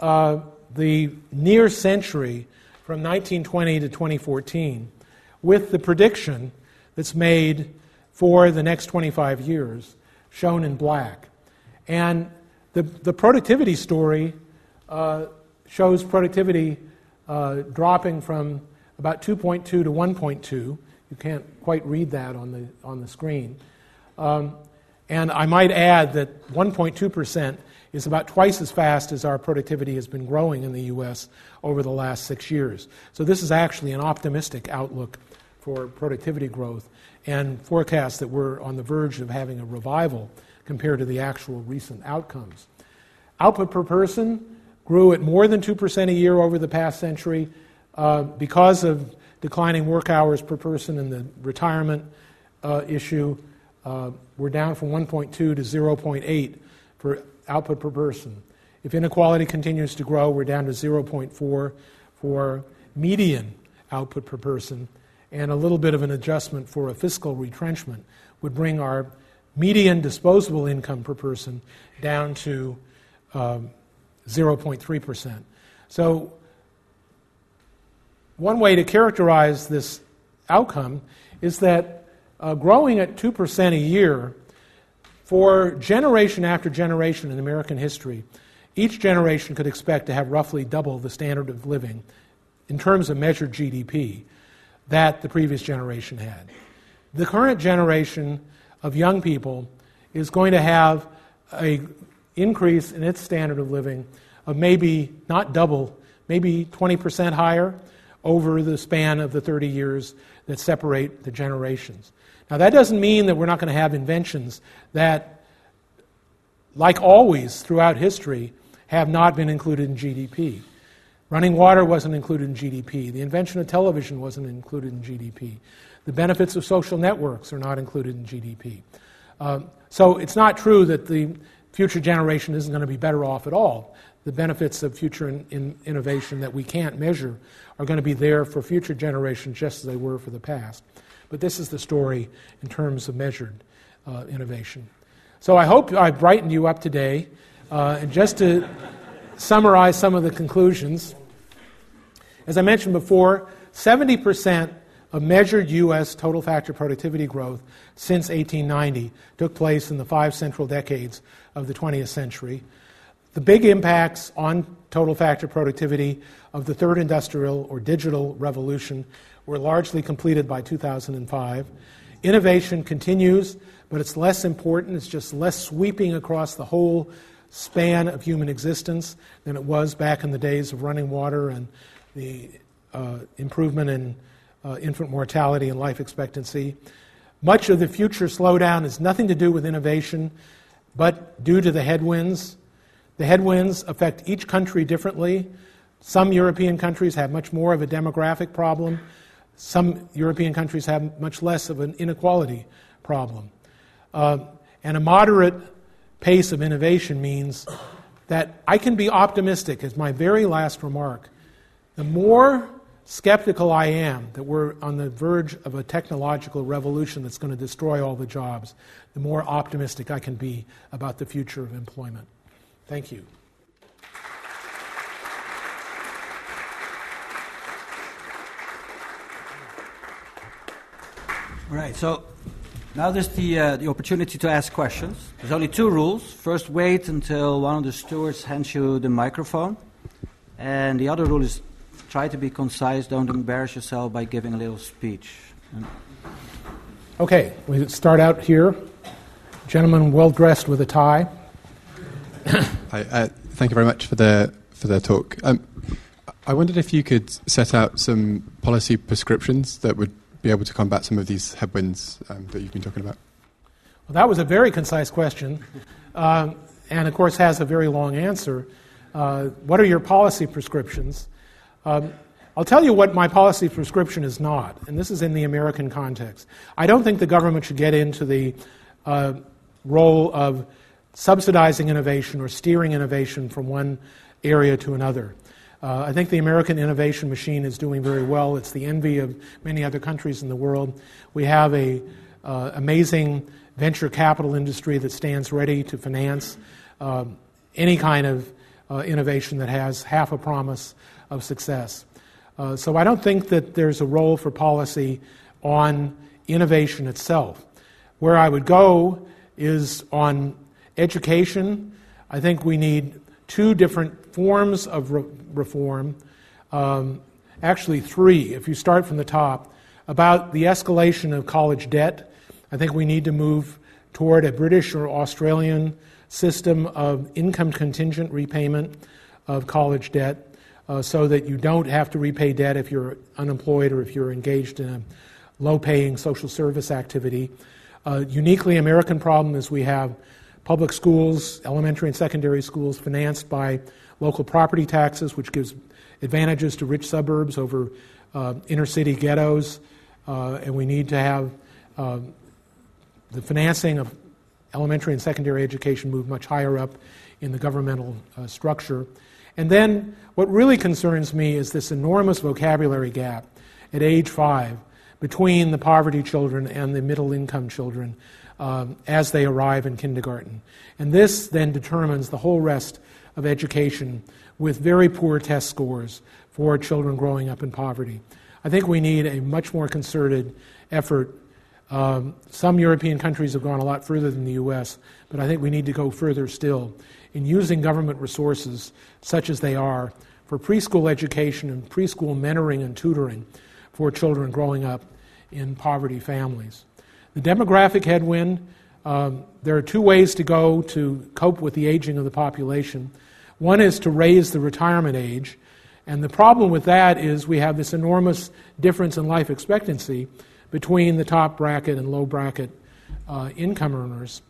the near century from 1920 to 2014, with the prediction that's made for the next 25 years, shown in black. And the productivity story shows productivity dropping from about 2.2 to 1.2. You can't quite read that on the screen. And I might add that 1.2% is about twice as fast as our productivity has been growing in the U.S. over the last 6 years. So this is actually an optimistic outlook for productivity growth and forecasts that we're on the verge of having a revival compared to the actual recent outcomes. Output per person grew at more than 2% a year over the past century because of declining work hours per person and the retirement issue. We're down from 1.2 to 0.8 for output per person. If inequality continues to grow, we're down to 0.4 for median output per person, and a little bit of an adjustment for a fiscal retrenchment would bring our median disposable income per person down to 0.3%. So one way to characterize this outcome is that growing at 2% a year for generation after generation in American history, each generation could expect to have roughly double the standard of living in terms of measured GDP that the previous generation had. The current generation of young people is going to have an increase in its standard of living of maybe not double, maybe 20% higher over the span of the 30 years that separate the generations. Now, that doesn't mean that we're not going to have inventions that, like always throughout history, have not been included in GDP. Running water wasn't included in GDP. The invention of television wasn't included in GDP. The benefits of social networks are not included in GDP. So it's not true that the future generation isn't going to be better off at all. The benefits of future innovation that we can't measure are going to be there for future generations just as they were for the past. But this is the story in terms of measured innovation. So I hope I brightened you up today. And just to summarize some of the conclusions, as I mentioned before, 70% of measured U.S. total factor productivity growth since 1890 took place in the five central decades of the 20th century. The big impacts on total factor productivity of the third industrial or digital revolution were largely completed by 2005. Innovation continues, but it's less important. It's just less sweeping across the whole span of human existence than it was back in the days of running water and the improvement in infant mortality and life expectancy. Much of the future slowdown has nothing to do with innovation, but due to the headwinds. The headwinds affect each country differently. Some European countries have much more of a demographic problem. Some European countries have much less of an inequality problem. And a moderate pace of innovation means that I can be optimistic, as my very last remark. The more skeptical I am that we're on the verge of a technological revolution that's going to destroy all the jobs, the more optimistic I can be about the future of employment. Thank you. All right, so now there's the opportunity to ask questions. There's only two rules. First, wait until one of the stewards hands you the microphone. And the other rule is try to be concise. Don't embarrass yourself by giving a little speech. Okay, we start out here. Gentleman well-dressed with a tie. Hi, thank you very much for the talk. I wondered if you could set out some policy prescriptions that would be able to combat some of these headwinds that you've been talking about. Well, that was a very concise question, and of course has a very long answer. What are your policy prescriptions? I'll tell you what my policy prescription is not, and this is in the American context. I don't think the government should get into the role of subsidizing innovation or steering innovation from one area to another. I think the American innovation machine is doing very well. It's the envy of many other countries in the world. We have an amazing venture capital industry that stands ready to finance any kind of innovation that has half a promise of success. So I don't think that there's a role for policy on innovation itself. Where I would go is on education. I think we need two different forms of reform, actually three, if you start from the top. About the escalation of college debt, I think we need to move toward a British or Australian system of income contingent repayment of college debt, so that you don't have to repay debt if you're unemployed or if you're engaged in a low-paying social service activity. Uniquely American problem is we have public schools, elementary and secondary schools, financed by local property taxes, which gives advantages to rich suburbs over inner-city ghettos, and we need to have the financing of elementary and secondary education move much higher up in the governmental structure. And then what really concerns me is this enormous vocabulary gap at age 5 between the poverty children and the middle-income children as they arrive in kindergarten. And this then determines the whole rest of education with very poor test scores for children growing up in poverty. I think we need a much more concerted effort. Some European countries have gone a lot further than the U.S., but I think we need to go further still in using government resources, such as they are, for preschool education and preschool mentoring and tutoring for children growing up in poverty families. The demographic headwind, there are two ways to go to cope with the aging of the population. One is to raise the retirement age, and the problem with that is we have this enormous difference in life expectancy between the top bracket and low bracket income earners.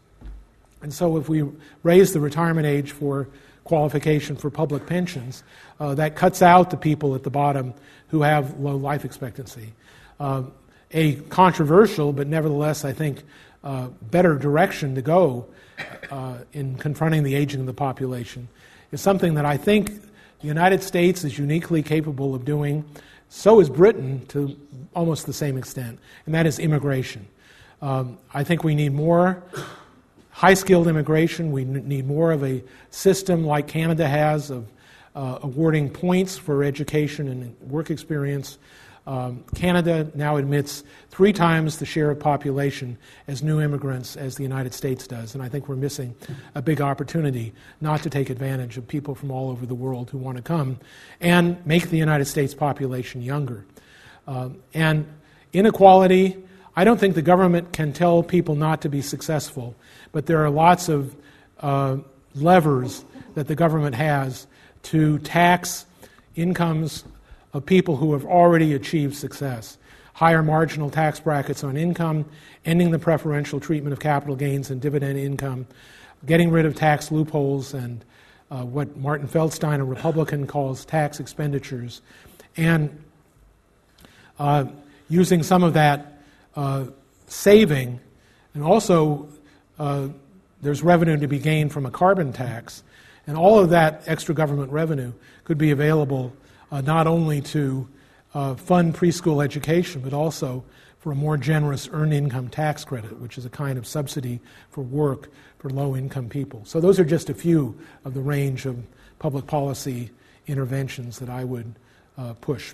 And so if we raise the retirement age for qualification for public pensions, that cuts out the people at the bottom who have low life expectancy. A controversial, but nevertheless, I think, better direction to go in confronting the aging of the population is something that I think the United States is uniquely capable of doing. So is Britain to almost the same extent, and that is immigration. I think we need more high-skilled immigration. We need more of a system like Canada has of awarding points for education and work experience. Canada now admits 3 times the share of population as new immigrants as the United States does, and I think we're missing a big opportunity not to take advantage of people from all over the world who want to come and make the United States population younger. And inequality, I don't think the government can tell people not to be successful, but there are lots of levers that the government has to tax incomes of people who have already achieved success. Higher marginal tax brackets on income, ending the preferential treatment of capital gains and dividend income, getting rid of tax loopholes and what Martin Feldstein, a Republican, calls tax expenditures, and using some of that saving, and also there's revenue to be gained from a carbon tax, and all of that extra government revenue could be available not only to fund preschool education, but also for a more generous earned income tax credit, which is a kind of subsidy for work for low-income people. So those are just a few of the range of public policy interventions that I would push.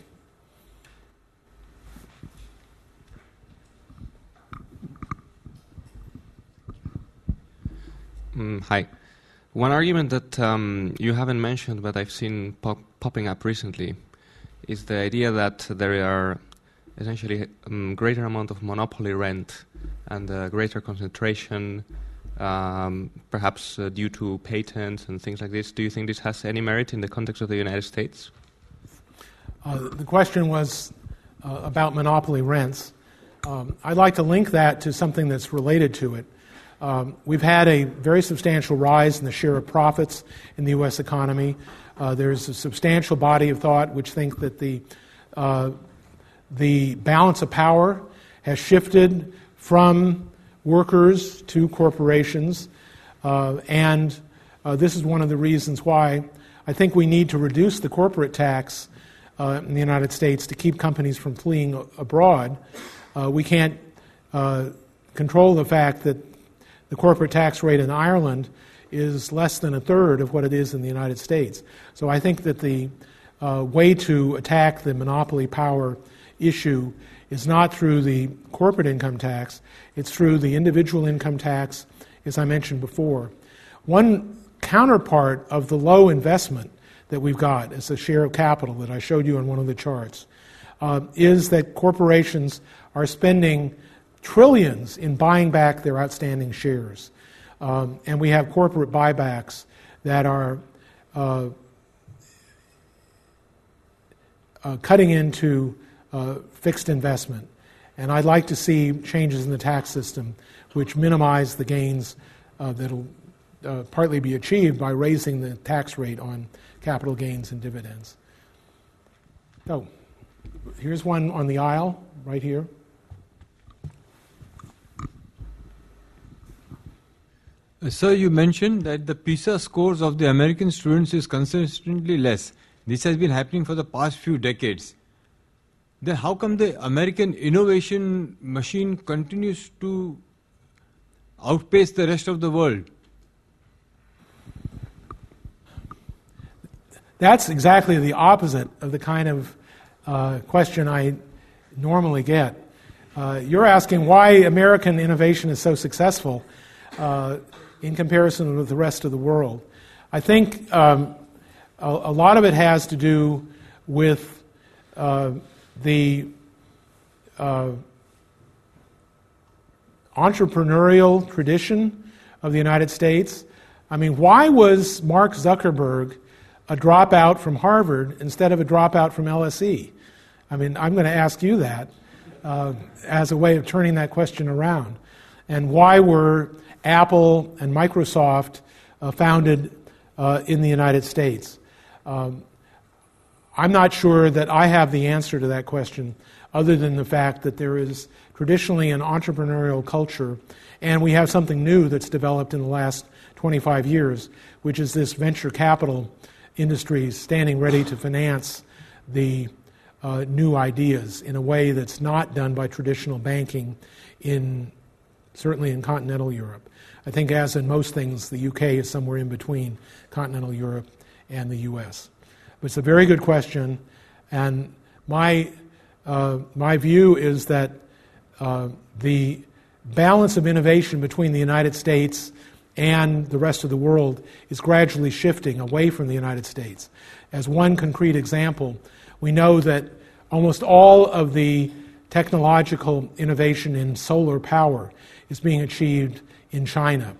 Hi. One argument that you haven't mentioned but I've seen popping up recently is the idea that there are essentially a greater amount of monopoly rent and a greater concentration, perhaps due to patents and things like this. Do you think this has any merit in the context of the United States? The question was about monopoly rents. I'd like to link that to something that's related to it. We've had a very substantial rise in the share of profits in the U.S. economy. There's a substantial body of thought which think that the balance of power has shifted from workers to corporations, and this is one of the reasons why I think we need to reduce the corporate tax in the United States to keep companies from fleeing abroad. We can't control the fact that the corporate tax rate in Ireland is less than 1/3 of what it is in the United States. So I think that the way to attack the monopoly power issue is not through the corporate income tax, it's through the individual income tax, as I mentioned before. One counterpart of the low investment that we've got as a share of capital that I showed you on one of the charts is that corporations are spending trillions in buying back their outstanding shares. And we have corporate buybacks that are cutting into fixed investment. And I'd like to see changes in the tax system which minimize the gains that'll partly be achieved by raising the tax rate on capital gains and dividends. So, here's one on the aisle, right here. Sir, you mentioned that the PISA scores of the American students is consistently less. This has been happening for the past few decades. Then how come the American innovation machine continues to outpace the rest of the world? That's exactly the opposite of the kind of question I normally get. You're asking why American innovation is so successful in comparison with the rest of the world. I think a lot of it has to do with the entrepreneurial tradition of the United States. I mean, why was Mark Zuckerberg a dropout from Harvard instead of a dropout from LSE? I mean, I'm going to ask you that as a way of turning that question around. And why were Apple and Microsoft founded in the United States? I'm not sure that I have the answer to that question, other than the fact that there is traditionally an entrepreneurial culture, and we have something new that's developed in the last 25 years, which is this venture capital industry standing ready to finance the new ideas in a way that's not done by traditional banking, certainly in continental Europe. I think, as in most things, the UK is somewhere in between continental Europe and the US. But it's a very good question, and my view is that the balance of innovation between the United States and the rest of the world is gradually shifting away from the United States. As one concrete example, we know that almost all of the technological innovation in solar power is being achieved in China.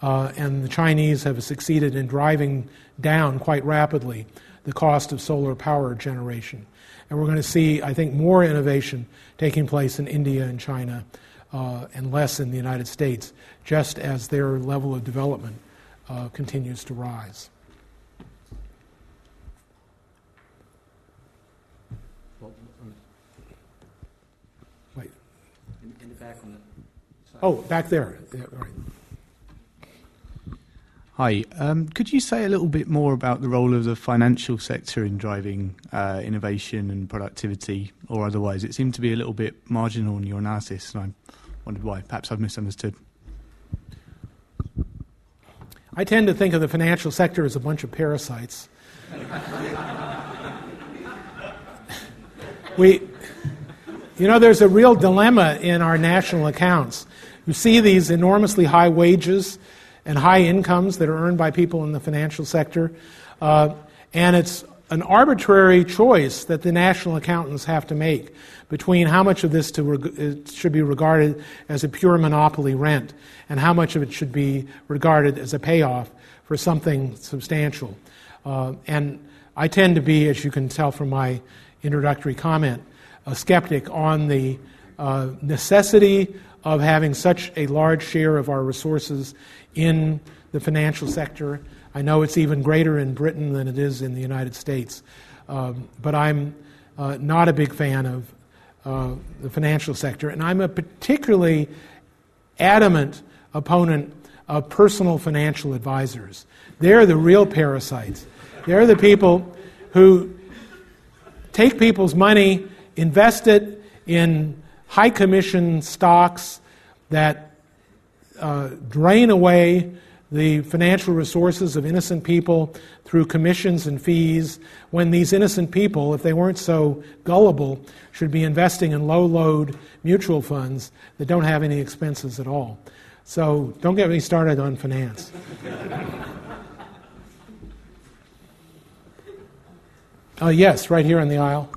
And the Chinese have succeeded in driving down quite rapidly the cost of solar power generation. And we're going to see, I think, more innovation taking place in India and China and less in the United States, just as their level of development continues to rise. Wait. In the back on the side. Oh, back there. Yeah, right. Hi. Could you say a little bit more about the role of the financial sector in driving innovation and productivity or otherwise? It seemed to be a little bit marginal in your analysis, and I wondered why. Perhaps I've misunderstood. I tend to think of the financial sector as a bunch of parasites. There's a real dilemma in our national accounts. You see these enormously high wages and high incomes that are earned by people in the financial sector. And it's an arbitrary choice that the national accountants have to make between how much of this should be regarded as a pure monopoly rent and how much of it should be regarded as a payoff for something substantial. And I tend to be, as you can tell from my introductory comment, a skeptic on the necessity of having such a large share of our resources in the financial sector. I know it's even greater in Britain than it is in the United States, but I'm not a big fan of the financial sector, and I'm a particularly adamant opponent of personal financial advisors. They're the real parasites. They're the people who take people's money, invest it in high commission stocks that drain away the financial resources of innocent people through commissions and fees, when these innocent people, if they weren't so gullible, should be investing in low-load mutual funds that don't have any expenses at all. So don't get me started on finance. Yes, right here in the aisle.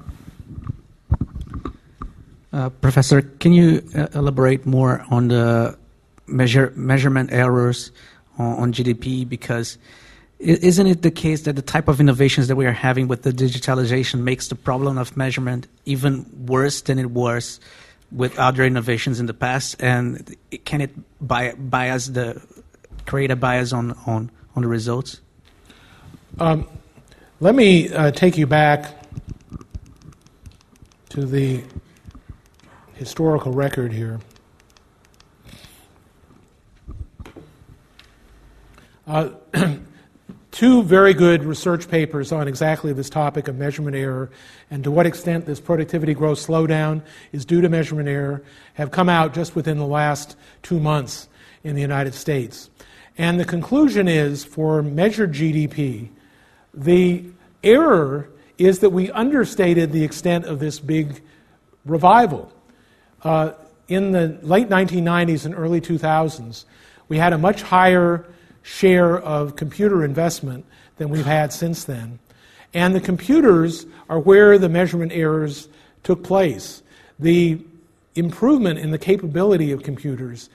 Professor, can you elaborate more on the measurement errors on GDP? Because isn't it the case that the type of innovations that we are having with the digitalization makes the problem of measurement even worse than it was with other innovations in the past? And can it create a bias on the results? Let me take you back to the historical record here. Two very good research papers on exactly this topic of measurement error and to what extent this productivity growth slowdown is due to measurement error have come out just within the last 2 months in the United States. And the conclusion is, for measured GDP, the error is that we understated the extent of this big revival. In the late 1990s and early 2000s, we had a much higher share of computer investment than we've had since then. And the computers are where the measurement errors took place. The improvement in the capability of computers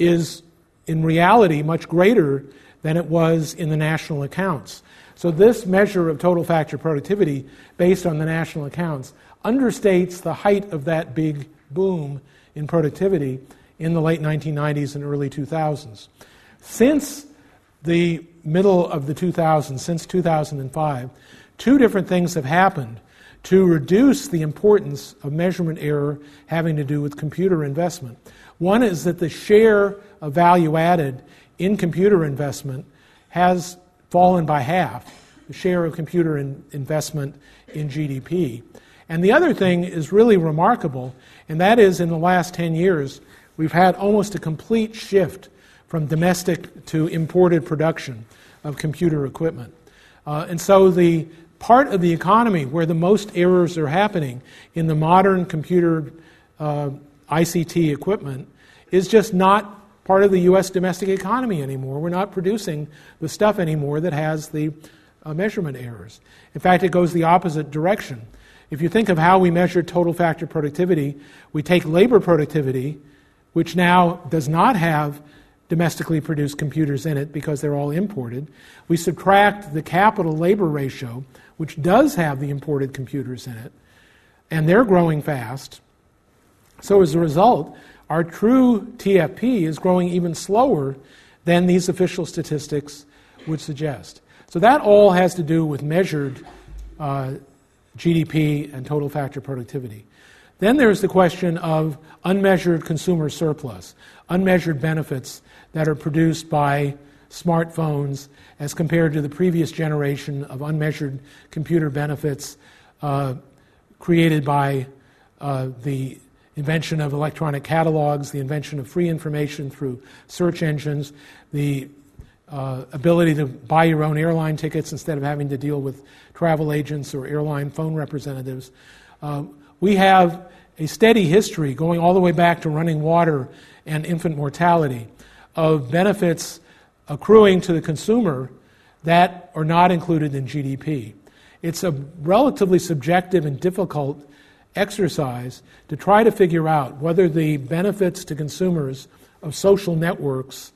is, in reality, much greater than it was in the national accounts. So this measure of total factor productivity based on the national accounts understates the height of that big boom in productivity in the late 1990s and early 2000s. Since the middle of the 2000s, since 2005, two different things have happened to reduce the importance of measurement error having to do with computer investment. One is that the share of value added in computer investment has fallen by half, the share of computer investment in GDP. And the other thing is really remarkable, and that is in the last 10 years, we've had almost a complete shift from domestic to imported production of computer equipment. And so the part of the economy where the most errors are happening in the modern computer ICT equipment is just not part of the U.S. domestic economy anymore. We're not producing the stuff anymore that has the measurement errors. In fact, it goes the opposite direction. If you think of how we measure total factor productivity, we take labor productivity, which now does not have domestically produced computers in it because they're all imported. We subtract the capital labor ratio, which does have the imported computers in it, and they're growing fast. So as a result, our true TFP is growing even slower than these official statistics would suggest. So that all has to do with measured GDP and total factor productivity. Then there's the question of unmeasured consumer surplus, unmeasured benefits that are produced by smartphones as compared to the previous generation of unmeasured computer benefits created by the invention of electronic catalogs, the invention of free information through search engines, the ability to buy your own airline tickets instead of having to deal with travel agents or airline phone representatives. We have a steady history going all the way back to running water and infant mortality of benefits accruing to the consumer that are not included in GDP. It's a relatively subjective and difficult exercise to try to figure out whether the benefits to consumers of social networks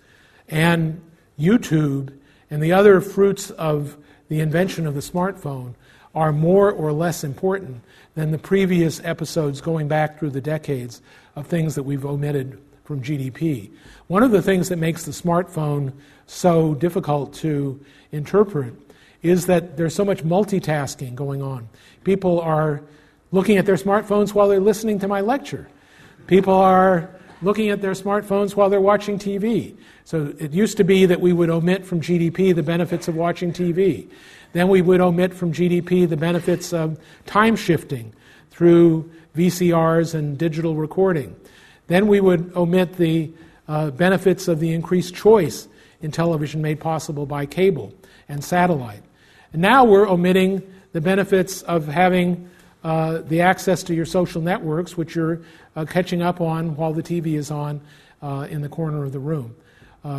and YouTube and the other fruits of the invention of the smartphone are more or less important than the previous episodes going back through the decades of things that we've omitted from GDP. One of the things that makes the smartphone so difficult to interpret is that there's so much multitasking going on. People are looking at their smartphones while they're listening to my lecture. People are looking at their smartphones while they're watching TV. So it used to be that we would omit from GDP the benefits of watching TV. Then we would omit from GDP the benefits of time shifting through VCRs and digital recording. Then we would omit the benefits of the increased choice in television made possible by cable and satellite. And now we're omitting the benefits of having the access to your social networks, which you're catching up on while the TV is on in the corner of the room.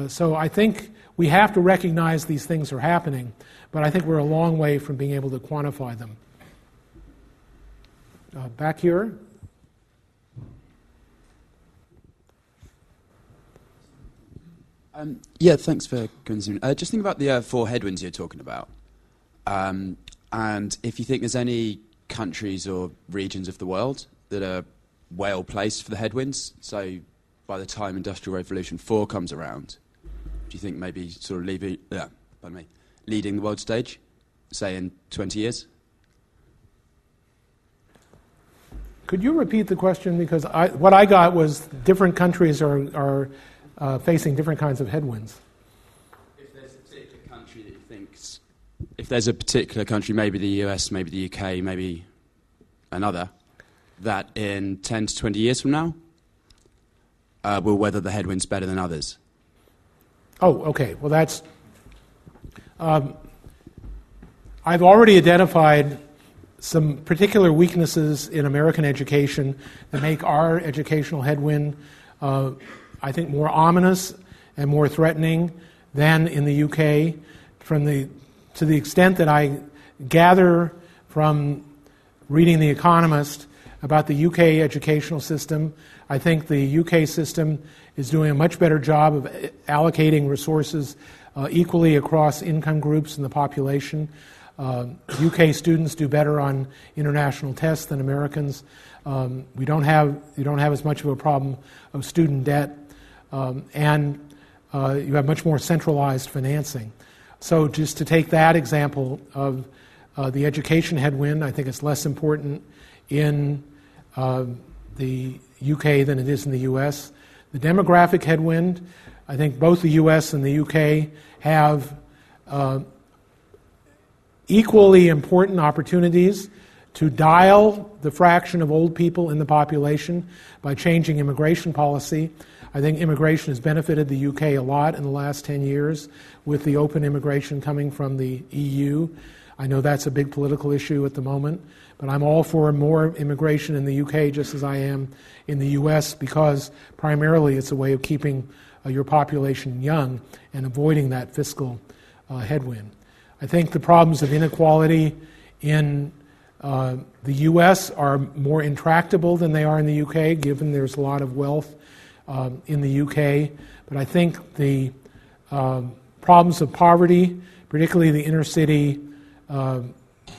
So I think we have to recognize these things are happening, but I think we're a long way from being able to quantify them. Back here. Yeah, thanks for going soon. Just think about the four headwinds you're talking about. And if you think there's any countries or regions of the world that are well placed for the headwinds, so by the time Industrial Revolution 4 comes around, do you think maybe sort of leading the world stage, say in 20 years? Could you repeat the question? Because what I got was different countries are facing different kinds of headwinds. If there's a particular country that you think's, if there's a particular country, maybe the US, maybe the UK, maybe another, that in 10 to 20 years from now will weather the headwinds better than others. Oh, okay. Well, that's... I've already identified some particular weaknesses in American education that make our educational headwind, I think, more ominous and more threatening than in the UK. To the extent that I gather from reading The Economist about the UK educational system, I think the UK system is doing a much better job of allocating resources equally across income groups in the population. UK students do better on international tests than Americans. You don't have as much of a problem of student debt, and you have much more centralized financing. So just to take that example of the education headwind, I think it's less important in the UK than it is in the US. The demographic headwind, I think both the US and the UK have equally important opportunities to dial the fraction of old people in the population by changing immigration policy. I think immigration has benefited the UK a lot in the last 10 years with the open immigration coming from the EU. I know that's a big political issue at the moment, but I'm all for more immigration in the UK just as I am in the US, because primarily it's a way of keeping your population young and avoiding that fiscal headwind. I think the problems of inequality in the US are more intractable than they are in the UK, given there's a lot of wealth in the UK. But I think the problems of poverty, particularly the inner city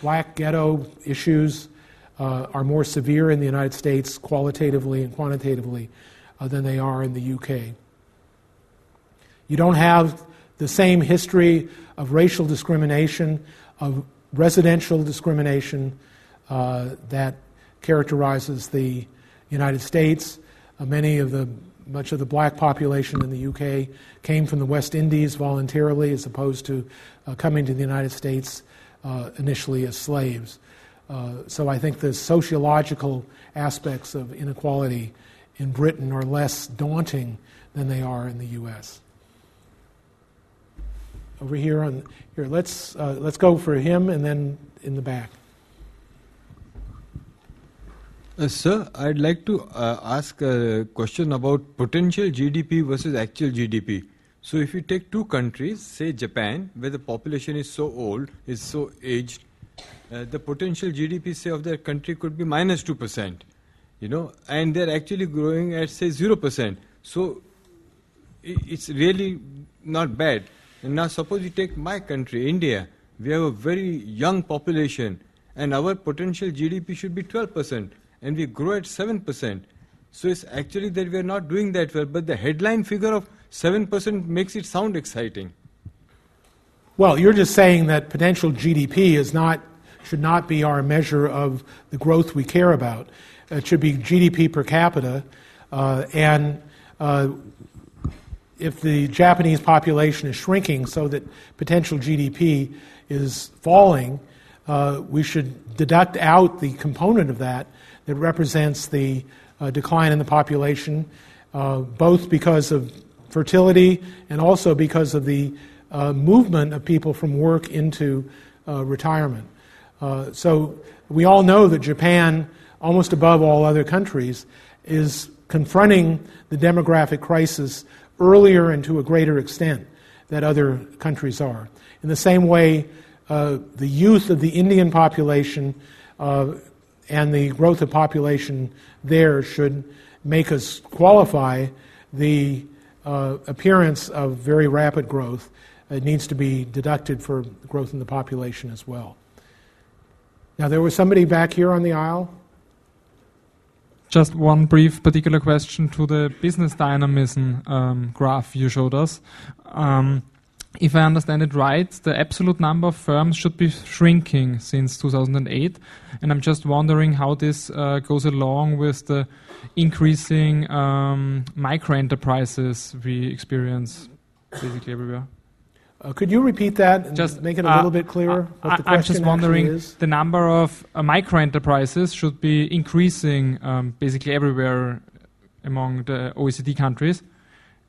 black ghetto issues, are more severe in the United States qualitatively and quantitatively than they are in the UK. You don't have the same history of racial discrimination, of residential discrimination that characterizes the United States. Much of the black population in the UK came from the West Indies voluntarily, as opposed to coming to the United States initially as slaves. So I think the sociological aspects of inequality in Britain are less daunting than they are in the US. Over here, let's go for him, and then in the back. Sir, I'd like to ask a question about potential GDP versus actual GDP. So, if you take two countries, say Japan, where the population is so old, is so aged, the potential GDP, say, of their country could be minus 2%, and they're actually growing at, say, 0%. So, it's really not bad. And now suppose you take my country, India. We have a very young population and our potential GDP should be 12% and we grow at 7%. So it's actually that we are not doing that well, but the headline figure of 7% makes it sound exciting. Well, you're just saying that potential GDP should not be our measure of the growth we care about. It should be GDP per capita, and if the Japanese population is shrinking so that potential GDP is falling, we should deduct out the component of that represents the decline in the population, both because of fertility and also because of the movement of people from work into retirement. So we all know that Japan, almost above all other countries, is confronting the demographic crisis earlier and to a greater extent than other countries are. In the same way, the youth of the Indian population and the growth of population there should make us qualify the appearance of very rapid growth, it needs to be deducted for growth in the population as well. Now, there was somebody back here on the aisle. Just one brief particular question to the business dynamism graph you showed us. If I understand it right, the absolute number of firms should be shrinking since 2008. And I'm just wondering how this goes along with the increasing micro-enterprises we experience basically everywhere. Could you repeat that and just make it a little bit clearer what the question is? I'm just wondering, the number of micro-enterprises should be increasing basically everywhere among the OECD countries.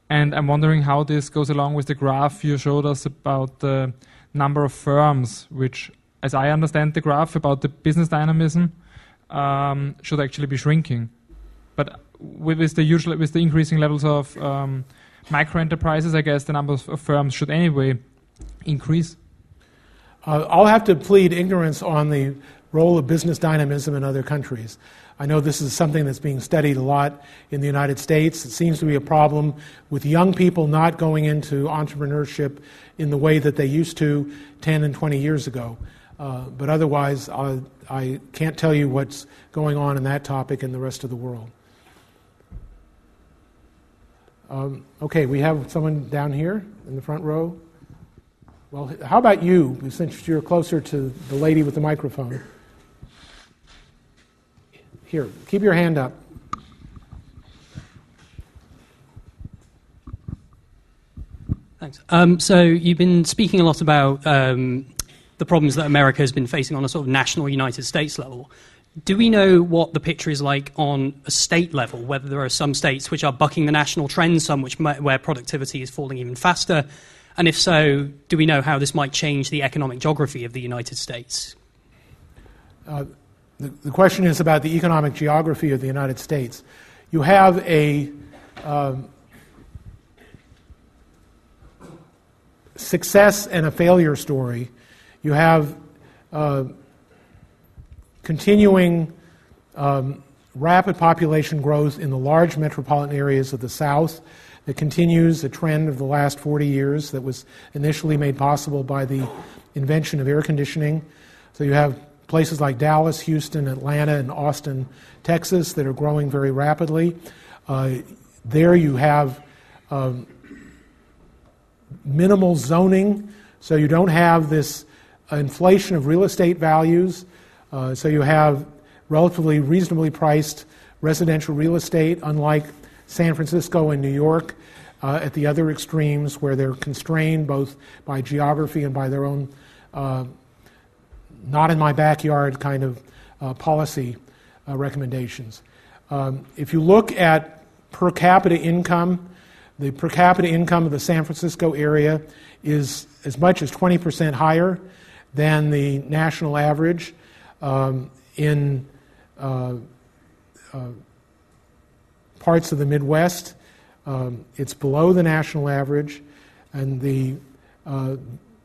And I'm wondering how this goes along with the graph you showed us about the number of firms, which, as I understand the graph about the business dynamism, should actually be shrinking. But with the increasing levels of micro-enterprises, I guess the number of firms should anyway increase. I'll have to plead ignorance on the role of business dynamism in other countries. I know this is something that's being studied a lot in the United States. It seems to be a problem with young people not going into entrepreneurship in the way that they used to 10 and 20 years ago. But otherwise, I can't tell you what's going on in that topic in the rest of the world. Okay, we have someone down here in the front row. Well, how about you, since you're closer to the lady with the microphone? Here, keep your hand up. Thanks. So you've been speaking a lot about the problems that America has been facing on a sort of national United States level. Do we know what the picture is like on a state level, whether there are some states which are bucking the national trend, some where productivity is falling even faster? And if so, do we know how this might change the economic geography of the United States? The question is about the economic geography of the United States. You have a success and a failure story. You have continuing rapid population growth in the large metropolitan areas of the South that continues a trend of the last 40 years that was initially made possible by the invention of air conditioning. So you have places like Dallas, Houston, Atlanta, and Austin, Texas, that are growing very rapidly. There you have minimal zoning, so you don't have this inflation of real estate values. So you have relatively reasonably priced residential real estate, unlike San Francisco and New York at the other extremes, where they're constrained both by geography and by their own not in my backyard kind of policy recommendations. If you look at per capita income, the per capita income of the San Francisco area is as much as 20% higher than the national average. In parts of the Midwest, it's below the national average, and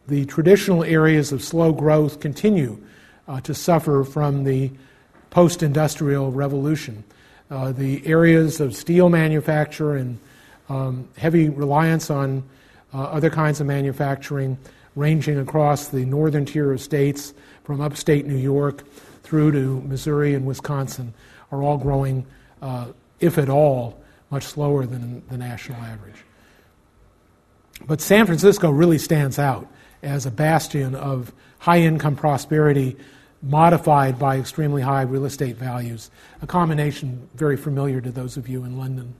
the traditional areas of slow growth continue to suffer from the post-industrial revolution. The areas of steel manufacture and heavy reliance on other kinds of manufacturing, ranging across the northern tier of states from upstate New York through to Missouri and Wisconsin, are all growing, if at all, much slower than the national average. But San Francisco really stands out as a bastion of high-income prosperity modified by extremely high real estate values, a combination very familiar to those of you in London.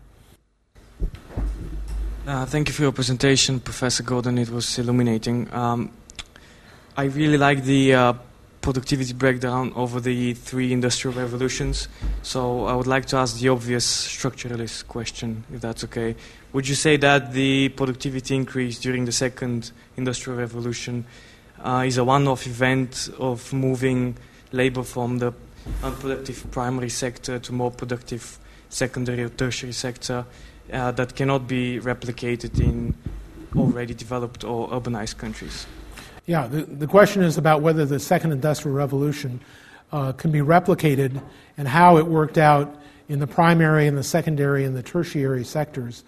Thank you for your presentation, Professor Gordon. It was illuminating. I really like the productivity breakdown over the three industrial revolutions. So I would like to ask the obvious structuralist question, if that's okay. Would you say that the productivity increase during the second industrial revolution is a one-off event of moving labor from the unproductive primary sector to more productive secondary or tertiary sector that cannot be replicated in already developed or urbanized countries? Yeah, the question is about whether the second industrial revolution can be replicated and how it worked out in the primary and the secondary and the tertiary sectors.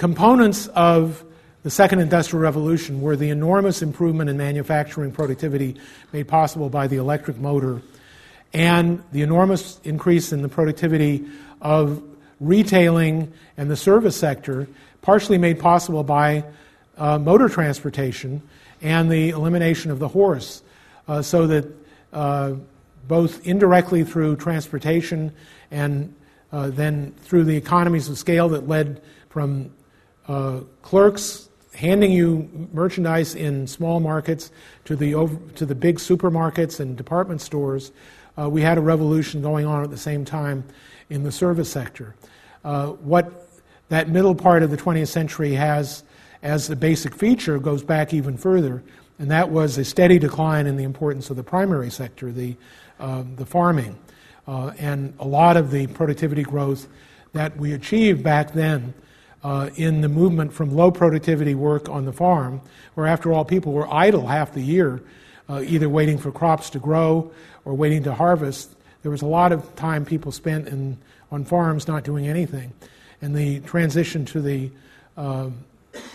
Components of the Second Industrial Revolution were the enormous improvement in manufacturing productivity made possible by the electric motor and the enormous increase in the productivity of retailing and the service sector, partially made possible by motor transportation and the elimination of the horse, so that both indirectly through transportation and then through the economies of scale that led from clerks handing you merchandise in small markets to the big supermarkets and department stores, we had a revolution going on at the same time in the service sector. What that middle part of the 20th century has as the basic feature goes back even further, and that was a steady decline in the importance of the primary sector, the farming. And a lot of the productivity growth that we achieved back then in the movement from low productivity work on the farm, where after all people were idle half the year, either waiting for crops to grow or waiting to harvest, there was a lot of time people spent on farms not doing anything. And the transition to the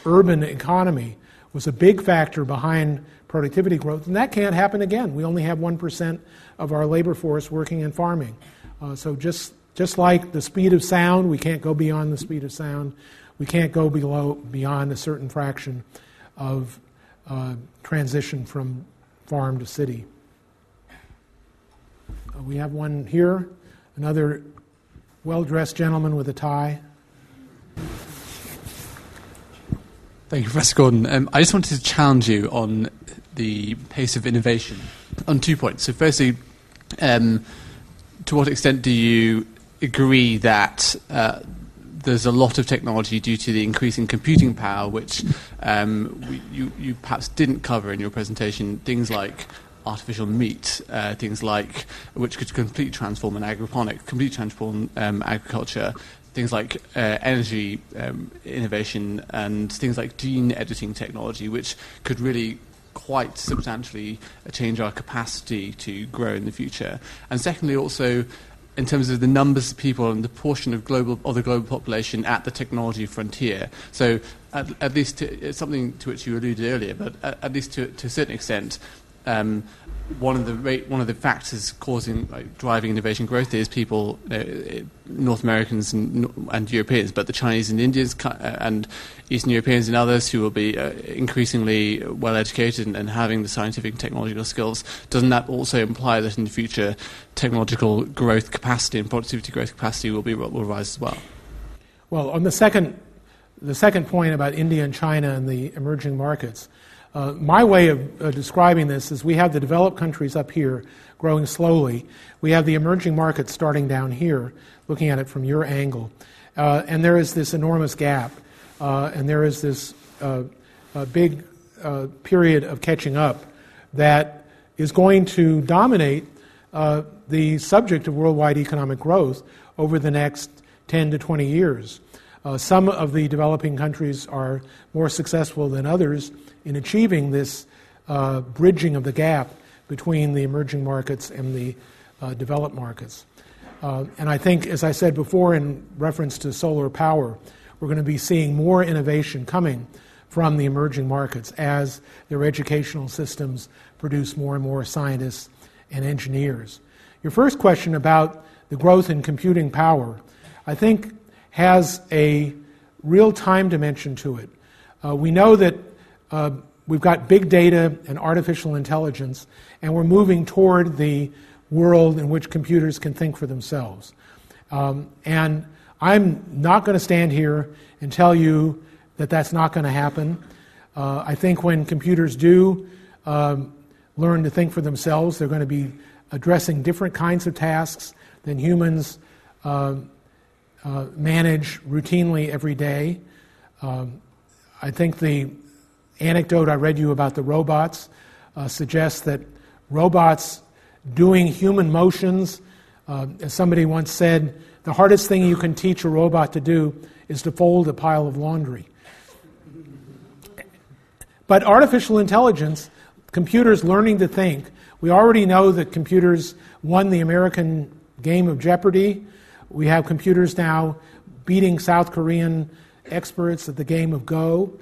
urban economy was a big factor behind productivity growth, and that can't happen again. We only have 1% of our labor force working in farming. So just like the speed of sound, we can't go beyond the speed of sound. We can't go beyond a certain fraction of transition from farm to city. We have one here, another well-dressed gentleman with a tie. Thank you, Professor Gordon. I just wanted to challenge you on the pace of innovation on 2 points. So firstly, to what extent do you agree that there's a lot of technology due to the increasing computing power, which you perhaps didn't cover in your presentation, things like artificial meat, things like, which could completely transform an agroponic, completely transform agriculture, things like energy innovation and things like gene editing technology, which could really quite substantially change our capacity to grow in the future. And secondly, also, in terms of the numbers of people and the portion of the global population at the technology frontier. So at least it's something to which you alluded earlier, but at least to a certain extent, one of the factors causing driving innovation growth is people, North Americans and Europeans, but the Chinese and Indians and Eastern Europeans and others who will be increasingly well educated and having the scientific and technological skills. Doesn't that also imply that in the future technological growth capacity and productivity growth capacity will rise as well? Well, on the second point about India and China and the emerging markets. My way of describing this is we have the developed countries up here growing slowly. We have the emerging markets starting down here, looking at it from your angle. And there is this enormous gap. And there is this big period of catching up that is going to dominate the subject of worldwide economic growth over the next 10 to 20 years. Some of the developing countries are more successful than others in achieving this bridging of the gap between the emerging markets and the developed markets. And I think, as I said before in reference to solar power, we're going to be seeing more innovation coming from the emerging markets as their educational systems produce more and more scientists and engineers. Your first question about the growth in computing power, I think, has a real time dimension to it. We know that we've got big data and artificial intelligence, and we're moving toward the world in which computers can think for themselves. And I'm not going to stand here and tell you that that's not going to happen. I think when computers do learn to think for themselves, they're going to be addressing different kinds of tasks than humans manage routinely every day. I think the anecdote I read you about the robots suggests that robots doing human motions, as somebody once said, the hardest thing you can teach a robot to do is to fold a pile of laundry. But artificial intelligence, computers learning to think, we already know that computers won the American game of Jeopardy! We have computers now beating South Korean experts at the game of Go.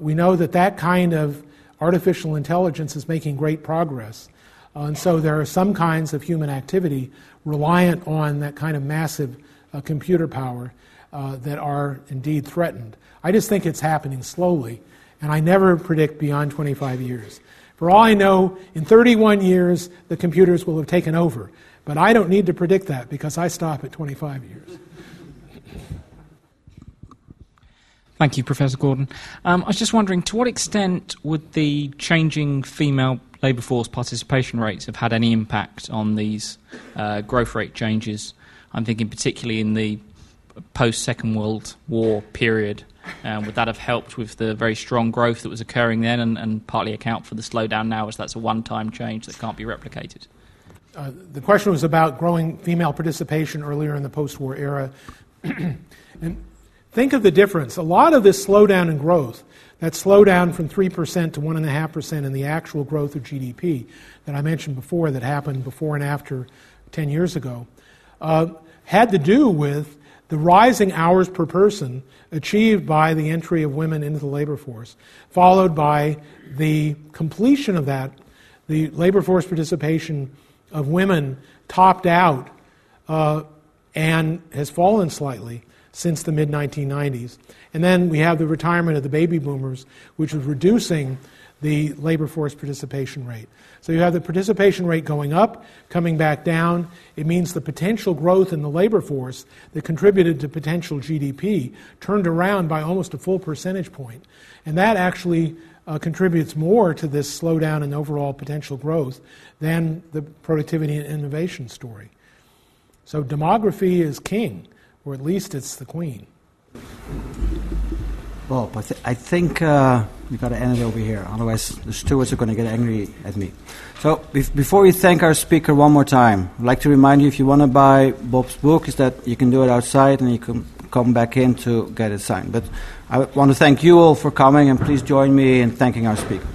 We know that that kind of artificial intelligence is making great progress. And so there are some kinds of human activity reliant on that kind of massive computer power that are indeed threatened. I just think it's happening slowly, and I never predict beyond 25 years. For all I know, in 31 years, the computers will have taken over. But I don't need to predict that because I stop at 25 years. Thank you, Professor Gordon. I was just wondering, to what extent would the changing female labour force participation rates have had any impact on these growth rate changes? I'm thinking particularly in the post-Second World War period. Would that have helped with the very strong growth that was occurring then and partly account for the slowdown now, as that's a one-time change that can't be replicated? The question was about growing female participation earlier in the post-war era. And think of the difference. A lot of this slowdown in growth, that slowdown from 3% to 1.5% in the actual growth of GDP that I mentioned before, that happened before and after 10 years ago, had to do with the rising hours per person achieved by the entry of women into the labor force, followed by the completion of that, the labor force participation of women topped out and has fallen slightly since the mid-1990s. And then we have the retirement of the baby boomers, which is reducing the labor force participation rate. So you have the participation rate going up, coming back down. It means the potential growth in the labor force that contributed to potential GDP turned around by almost a full percentage point. And that actually contributes more to this slowdown in overall potential growth than the productivity and innovation story. So demography is king, or at least it's the queen. Bob, I think we've got to end it over here. Otherwise, the stewards are going to get angry at me. So before we thank our speaker one more time, I'd like to remind you, if you want to buy Bob's book, is that you can do it outside and you can come back in to get it signed. But I want to thank you all for coming, and please join me in thanking our speaker.